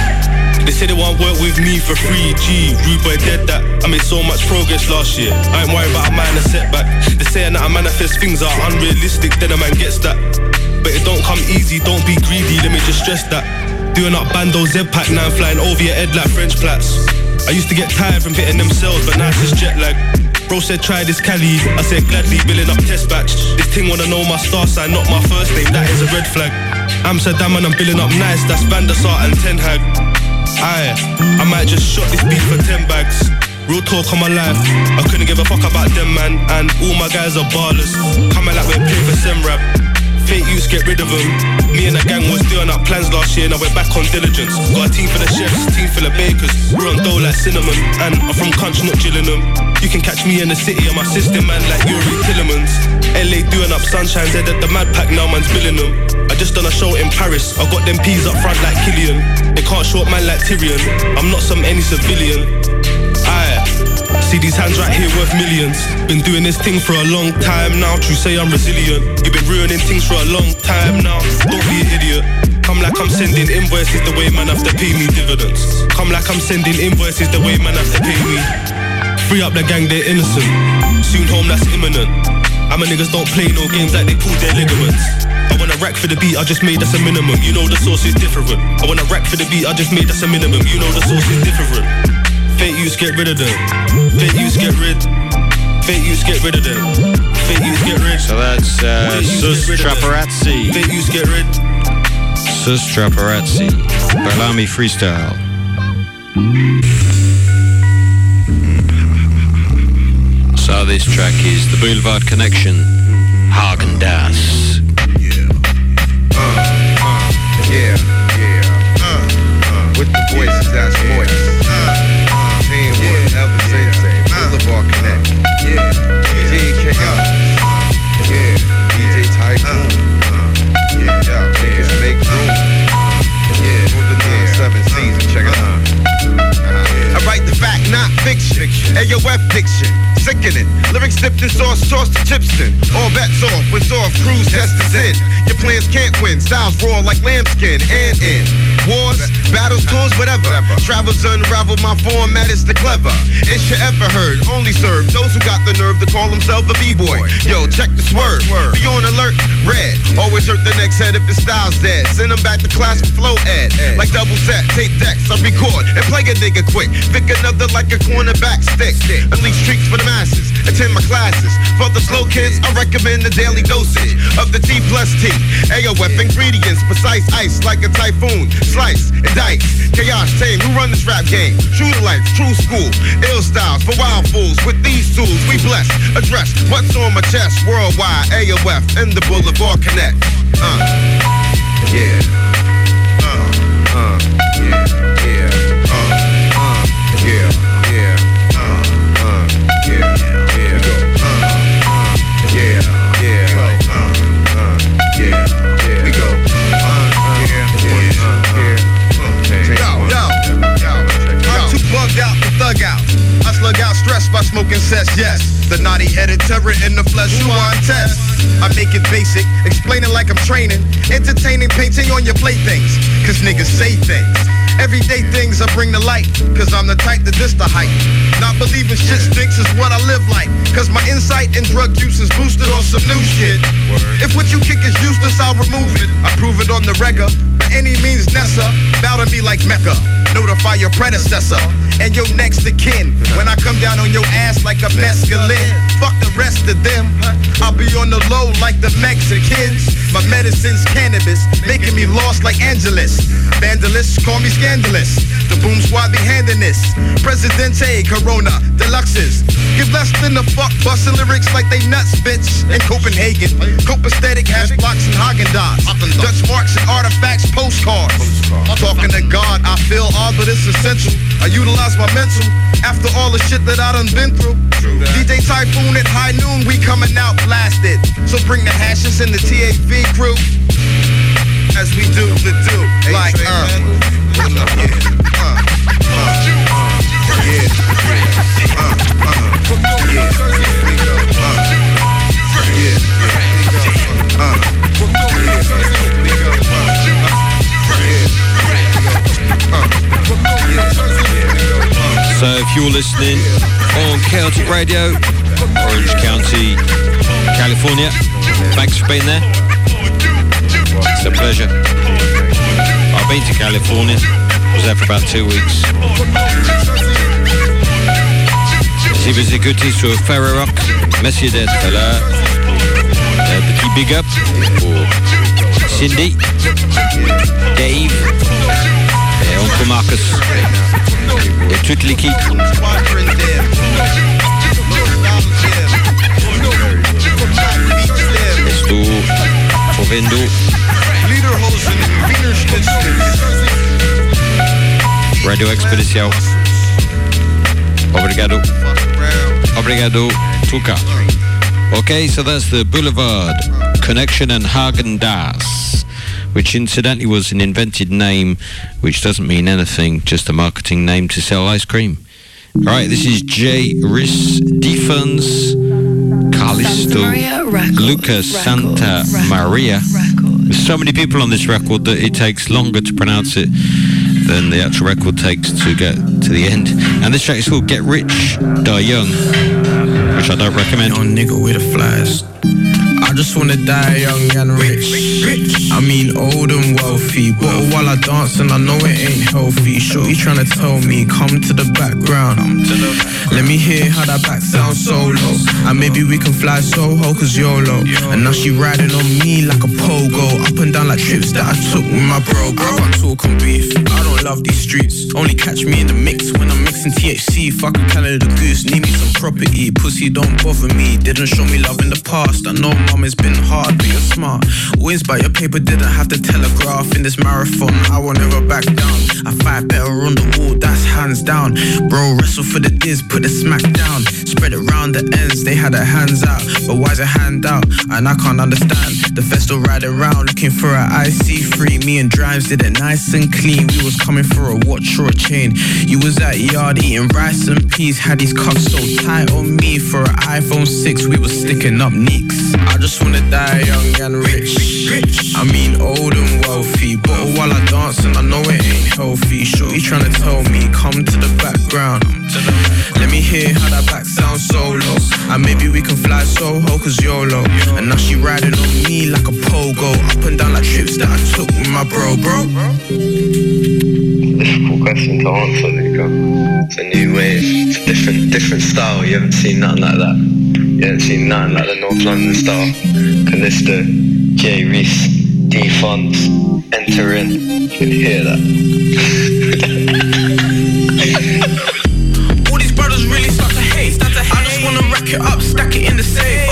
They say they want work with me for free, G. Rude boy dead that. I made so much progress last year. I ain't worried about a minor setback. They're saying that I manifest things that are unrealistic, then a man gets that. But it don't come easy, don't be greedy, let me just stress that. Doing up bando Z-pack, now I'm flying over your head like French flats. I used to get tired from hitting them cells, but now it's just jet lag. Bro said try this Cali, I said gladly, billing up test batch. This thing wanna know my star sign, not my first name, that is a red flag. Amsterdam and I'm billing up nice, that's Van der Sar and Ten Hag. Aye, I might just shot this beat for 10 bags. Real talk on my life, I couldn't give a fuck about them man. And all my guys are ballers, coming like we're playing for SEMRAP. Fake youths get rid of them. Me and the gang was doing up plans last year, now we're back on diligence. Got a team full of chefs, team full of bakers. We're on dough like cinnamon, and I'm from country not Gillingham. You can catch me in the city and my system man like Yuri Tillemans. LA doing up sunshines, head at the mad pack, now man's billing them. I just done a show in Paris, I got them peas up front like Killian. They can't short man like Tyrion, I'm not some any civilian. Aye, see these hands right here worth millions. Been doing this thing for a long time now, true say I'm resilient. You've been ruining things for a long time now, don't be an idiot. Come like I'm sending invoices the way man have to pay me dividends. Come like I'm sending invoices the way man have to pay me. Free up the gang, they're innocent. Soon home, that's imminent. I'm a niggas don't play no games like they pull their ligaments. I wanna rack for the beat, I just made that's a minimum. You know the source is different. I wanna rack for the beat, I just made that's a minimum. You know the source is different. Fake youths get rid of them. Fake youths get rid. Fake youths get rid of them. Fake youths get rid. So that's Sustraparazzi. Fake youths get rid. Sustraparazzi. Bellamy Freestyle. So this track is the Boulevard Connection, Hagen Das. With the voices that's moist. Pain would ever say same. Boulevard Connection. DJ Typhoon. Niggas make room. For the new 7 season. Check it out. I write the fact, not fiction. AOF diction. Sickening. Lyrics dipped in sauce, sauce to chips in. All bets off. was off, cruise test is in. Your plans can't win, styles raw like lambskin and in. Wars, battles, tours, whatever. Travels unravel, my format is the clever. It's you ever heard, only serve those who got the nerve to call themselves a b-boy. Yo, check the swerve, be on alert, red. Always hurt the next head if the style's dead. Send them back to class with flow ad. Like double set, tape decks, I record and play a nigga quick. Pick another like a cornerback stick. Unleash streaks for the masses, attend my classes. For the slow kids, I recommend the daily dosage of the T plus T. AOF ingredients, precise ice like a typhoon. Slice and dice, chaos tame, who run this rap game? True to life, true school, ill styles for wild fools. With these tools, we bless, address what's on my chest. Worldwide, AOF and the Boulevard Connect. Out the thug out, I slug out stress by smoking cess, yes. The naughty headed terror in the flesh, you on test. I make it basic, explaining like I'm training, entertaining, painting on your playthings, cause niggas say things. Everyday things I bring to light, cause I'm the type that diss the hype. Not believing shit stinks is what I live like, cause my insight and drug use is boosted on some new shit. If what you kick is useless, I'll remove it. I prove it on the regga, by any means necessary. Bow to me like Mecca, notify your predecessor and your next of kin. When I come down on your ass like a mescaline, fuck the rest of them. I'll be on the low like the Mexicans. My medicine's cannabis, making me lost like Angeles. Vandalists call me scandalous. The boom squad be handing this. Presidente, Corona, Deluxes. Give less than a fuck, bustin' lyrics like they nuts, bitch. In Copenhagen, Copacetic hash blocks and Haagen-Dazs. Dutch marks and artifacts, postcards. Talking to God, I feel odd, but it's essential. I utilize my mental after all the shit that I done been through. DJ Typhoon at high noon, we coming out blasted. So bring the hashes and the TAV crew as we do the do like So if you're listening on Chaotic Radio, Orange County, California, thanks for being there. It's a pleasure. I've been to California. I was there for about 2 weeks. Si vous écoutez sur Ferro Rock, merci d'être là. Un petit big up pour Cindy, Dave et Uncle Marcus. Et toute l'équipe. Esto, Ovendo, Radio Expedicial. Obrigado. Obrigado, Tuca. Okay, so that's the Boulevard Connection and Haagen-Dazs, which incidentally was an invented name, which doesn't mean anything, just a marketing name to sell ice cream. Alright, this is Jay Riss, Defense, Calisto, Lucas, Santa Maria. There's so many people on this record that it takes longer to pronounce it than the actual record takes to get to the end. And this track is called Get Rich, Die Young, which I don't recommend. Young nigga with the flies. I just wanna die young and rich. I mean old and wealthy. But while I dance and I know it ain't healthy. Sure, you tryna tell me, come to the background. Let me hear how that back sounds solo. And maybe we can fly Soho cause YOLO. And now she riding on me like a pogo. Up and down like trips that I took with my bro. I can't talk on beef, I don't love these streets. Only catch me in the mix when I'm mixing THC. Fucking Canada Goose, need me some property. Pussy don't bother me, didn't show me love in the past. I know my it's been hard, but you're smart. Always by your paper, didn't have to telegraph. In this marathon, I won't ever back down. I fight better on the wall, that's hands down. Bro, wrestle for the diz, put the smack down. Spread it round the ends, they had their hands out. But why's a hand out? And I can't understand. The Vestal riding round, looking for an IC3. Me and Drives did it nice and clean. We was coming for a watch or a chain. You was at yard eating rice and peas. Had these cuffs so tight on me. For an iPhone 6, we was sticking up neeks. I just just wanna die young and rich. I mean old and wealthy, but while I dance and I know it ain't healthy. Shorty tryna tell me, come to the background. Let me hear how that back sound solo. And maybe we can fly Soho cause YOLO. And now she riding on me like a pogo. Up and down like trips that I took with my bro. Difficult question to answer, nigga. It's a new wave. It's a different style. You haven't seen nothing like that. You haven't seen nothing like the North London style. Calisto, J. Reese, D. Funds, Enter In. You can hear that. It up, stack it in the safe.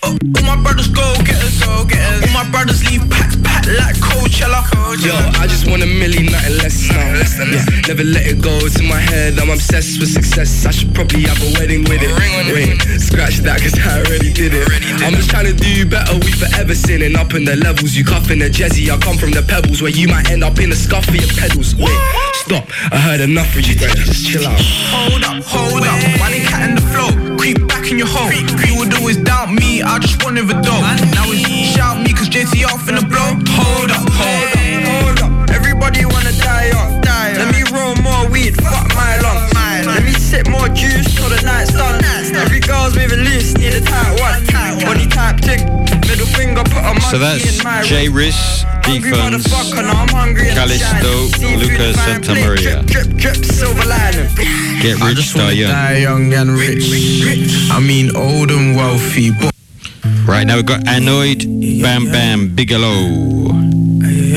All my brothers go getters. All my brothers leave packed like Coachella. Yo, I just want a million, nothing less now. Yeah. Never let it go, it's in my head, I'm obsessed with success. I should probably have a wedding with it. Wait, scratch that cause I already did it. I'm just trying to do better, we forever sinning. Up in the levels, you cuffing the Jessie, I come from the pebbles where you might end up in a scuff for your pedals. Wait, stop, I heard enough of you, bro. Just chill out. Hold up, why they catting the flow? Creep back in your hole. You would always doubt me, I just wanted a dope. Now it's shout me cause JT off in the blow. Hold up, everybody wanna die off. Let me roll more weed, fuck my lungs. Let me sip more juice till the night's done. Every girl's moving loose, need a tight one. Body type tick, middle finger put a monkey in my room. So that's J. Riss, Defense, Calisto, Lucas, Santa Maria. Drip, silver lining. Get rich, die young. Die young and rich. I mean old and wealthy. Right now we've got Annoyed, Bam Bam Bigelow.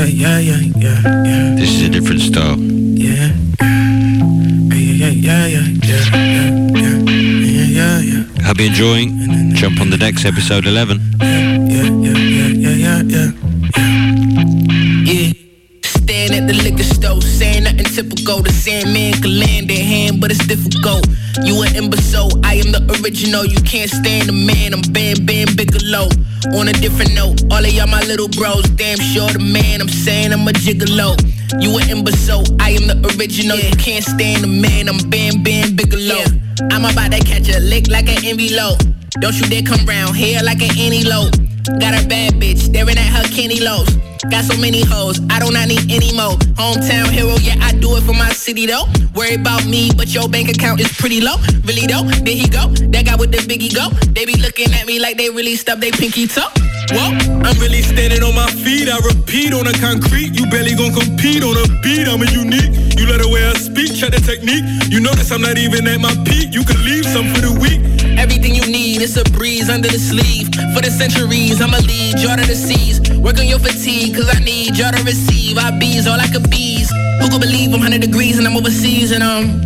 Yeah. This is a different style. Yeah. Hope you're enjoying Jump on the Decks episode 11. Yeah. Staying at the liquor store, saying nothing typical. The Sandman can lend their hand, but it's difficult. You an imbecile, I am the original. You can't stand a man, I'm Bam Bam Bigelow. On a different note, all of y'all my little bros. Damn sure the man, I'm saying I'm a gigolo. You an imbecile, I am the original. You can't stand a man, I'm Bam Bam Bigelow. I'm about to catch a lick like an envelope. Don't you dare come round here like an antelope. Got a bad bitch staring at her candy lows. Got so many hoes, I do not need any more. Hometown hero, yeah, I do it for my city though. Worry about me, but your bank account is pretty low. Really though, there he go, that guy with the biggie go. They be looking at me like they really stubbed they pinky toe. Whoa, I'm really standing on my feet, I repeat on the concrete. You barely gon' compete on a beat, I'm a unique. You let her way I speak, check the technique. You notice I'm not even at my peak, you can leave some for the week. Everything you need, it's a breeze under the sleeve. For the centuries, I'ma lead y'all to the seas. Work on your fatigue, cause I need y'all to receive. I bees all I could bees. Who could believe I'm 100 degrees and I'm overseas. And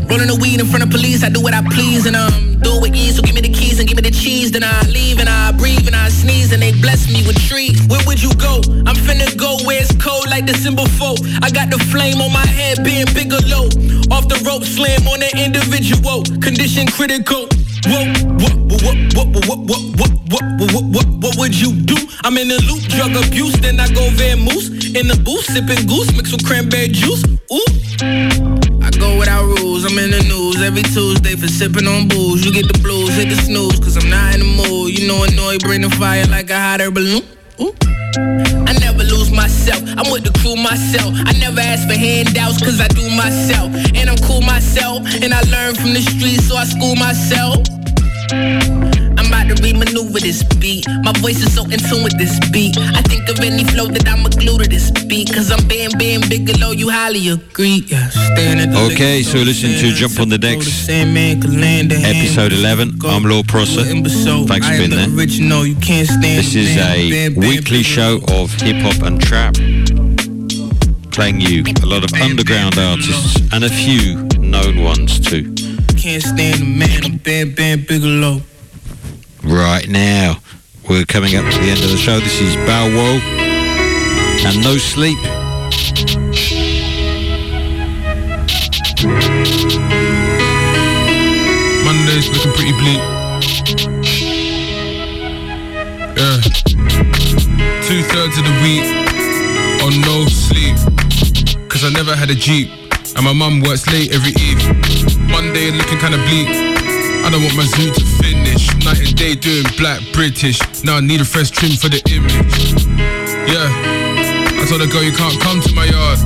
rolling the weed in front of police, I do what I please. And do it with ease, so give me the keys and give me the cheese. Then I leave and I breathe and I sneeze. And they bless me with trees. Where would you go? I'm finna go where it's cold like December 4th. I got the flame on my head being bigger low. Off the rope, slam on the individual. Condition critical. What would you do? I'm in the loop, drug abuse, then I go Van Moose. In the booth, sipping goose, mixed with cranberry juice. Ooh, I go without rules, I'm in the news every Tuesday for sipping on booze. You get the blues, hit the snooze, cause I'm not in the mood. You know Annoyed, bring the fire like a hot air balloon. Ooh. I never lose myself, I'm with the crew myself. I never ask for handouts cause I do myself. And I'm cool myself, and I learn from the streets so I school myself. I'm about to remaneuver this beat. My voice is so in tune with this beat. I think of any flow that I'ma glue to this beat. Cause I'm Bam Bam Bigelow, you highly agree. Yeah, okay, so listen to Jump on the Decks episode 11. I'm Law Prosser. Thanks for being there. This is a weekly show of hip hop and trap, playing you a lot of underground artists and a few known ones too. Can't stand a man, I'm Bam Bam Bigelow. Right now, we're coming up to the end of the show. This is Bow Wow and No Sleep. Monday's looking pretty bleak. Yeah. 2/3 of the week on no sleep. Cause I never had a Jeep. And my mum works late every eve. Monday looking kinda bleak. I I don't want my zoo to finish. Night and day doing black British. Now I need a fresh trim for the image. Yeah, I told a girl you can't come to my yard.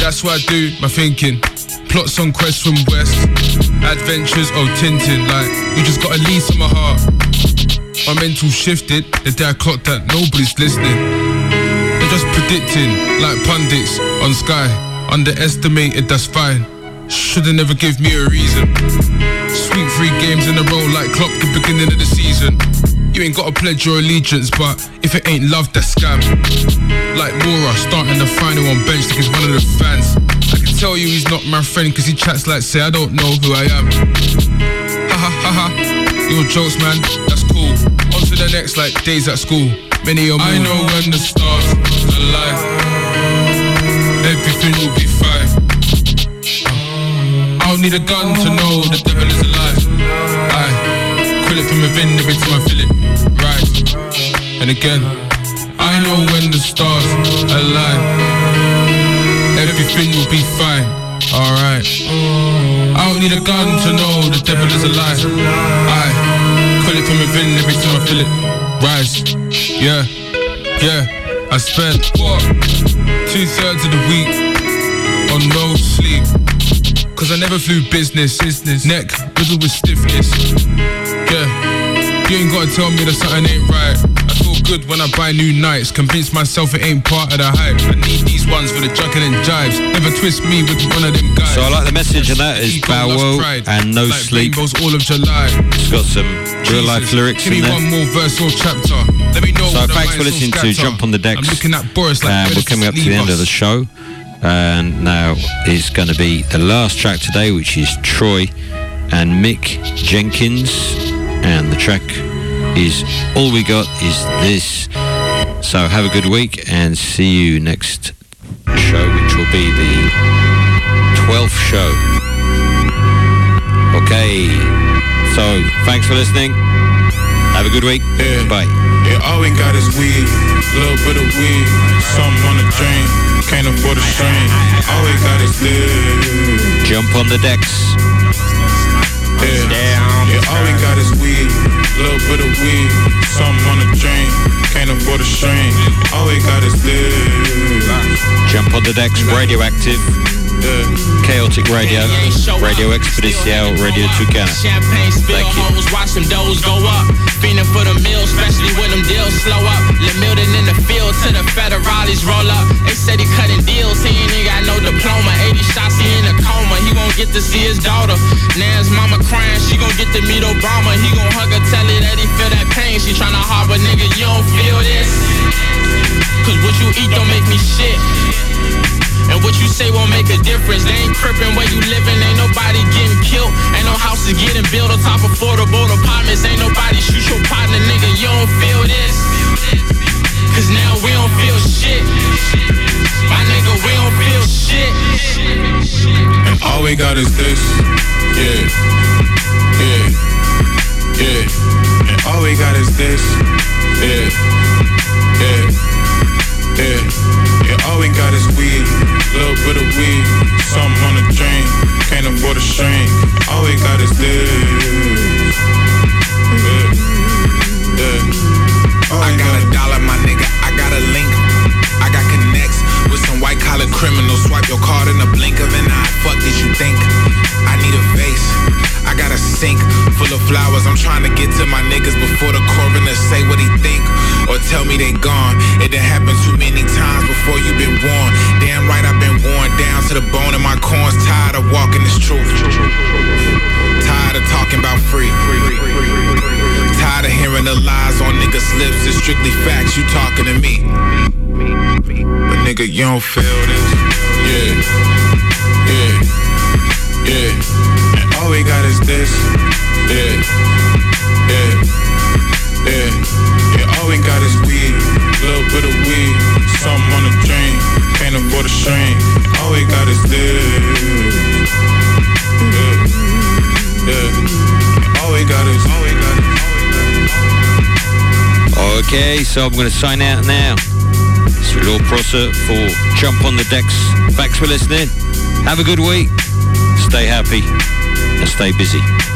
That's what I do, my thinking. Plots on quests from west. Adventures of Tintin. Like, you just got a lease on my heart. My mental shifted the day I clocked that nobody's listening. They're just predicting, like pundits on Sky. Underestimated, that's fine. Should've never give me a reason. Sweep 3 games in a row like clock the beginning of the season. You ain't gotta pledge your allegiance, but if it ain't love, that's scam. Like Mora, starting the final on bench like he's one of the fans. I can tell you he's not my friend, cause he chats like, say, I don't know who I am. Ha ha ha ha, your jokes, man, that's cool. On to the next, like days at school. Many or more. I know when the stars align, everything will be fine. I don't need a gun to know the devil is alive. I quill it from within every time I feel it. Right, and again, I know when the stars align, everything will be fine. Alright, I don't need a gun to know the devil is alive. I quill it from within every time I feel it. Rise, yeah, yeah. I spent what? 2/3 of the week on no sleep. Cause I never flew business. Neck riddled with stiffness. Yeah, you ain't gotta tell me that something ain't right. I feel good when I buy new nights. Convince myself it ain't part of the hype. I need these ones for the junkin' and jibes. Never twist me with one of them guys. So I like the message, and that is Bow Wow and No like Sleep. All of July. It's got some real life lyrics in there. Give me one more verse or chapter. Let me know. So thanks for listening to Jump on the Decks. I'm looking at Boris like we're coming up to the end of the show. And now is going to be the last track today, which is Troy and Mick Jenkins, and the track is All We Got Is This. So have a good week and see you next show, which will be the 12th show. Okay, so thanks for listening, have a good week, bye. Yeah, all we got is weed, little bit of weed, something on the drink. Can't afford a strain. All we got is live. Jump on the decks. Yeah, all we got is weed. Little bit of weed. Something on the drink. Can't afford a strain. All we got is live. Jump on the decks. Radioactive. Chaotic Radio, Radio Expedicial, Radio Tucana. Champagne spill, hoes watch them doughs go up. Feeling for the meal, especially when them deals slow up. Le Milton in the field till the federales roll up. They said he cutting deals, he ain't got no diploma. 80 shots, he in a coma, he won't get to see his daughter. Now his mama crying, she gon' get to meet Obama. He gon' hug her, tell her that he feel that pain. She tryna harbor, nigga, you don't feel this. Cause what you eat don't make me shit. And what you say won't make a difference. They ain't crippin' where you livin', ain't nobody getting killed. Ain't no houses getting built on top affordable apartments. Ain't nobody shoot your partner, nigga, you don't feel this. Cause now we don't feel shit. My nigga, we don't feel shit. And all we got is this. Yeah, yeah, yeah. And all we got is this. Yeah, yeah, yeah. Yeah, all we got is weed. Little bit of weed, something on the drink. Can't afford a strain. All we got is this. I got a dollar, my nigga. I got a link. I got connects with some white collar criminals. Swipe your card in the blink of an eye. Fuck did you think? I need a vase. I got a sink full of flowers. I'm trying to get to my niggas before the coroner say what he think. Or tell me they gone. It done happened too many times before you been warned. Damn right I've been worn down to the bone and my corns. Tired of walking this truth. Tired of talking about free. Tired of hearing the lies on niggas' lips. It's strictly facts, you talking to me. But nigga, you don't feel this. Yeah, yeah, yeah. And all we got is this. Yeah, yeah, yeah. All we got is weed, little bit of weed, something on the drink, can't afford a strain. All we got is this. Yeah, yeah. All we got is, all we got is. Okay, so I'm gonna sign out now. It's Law Prosser for Jump on the Decks. Thanks for listening. Have a good week. Stay happy and stay busy.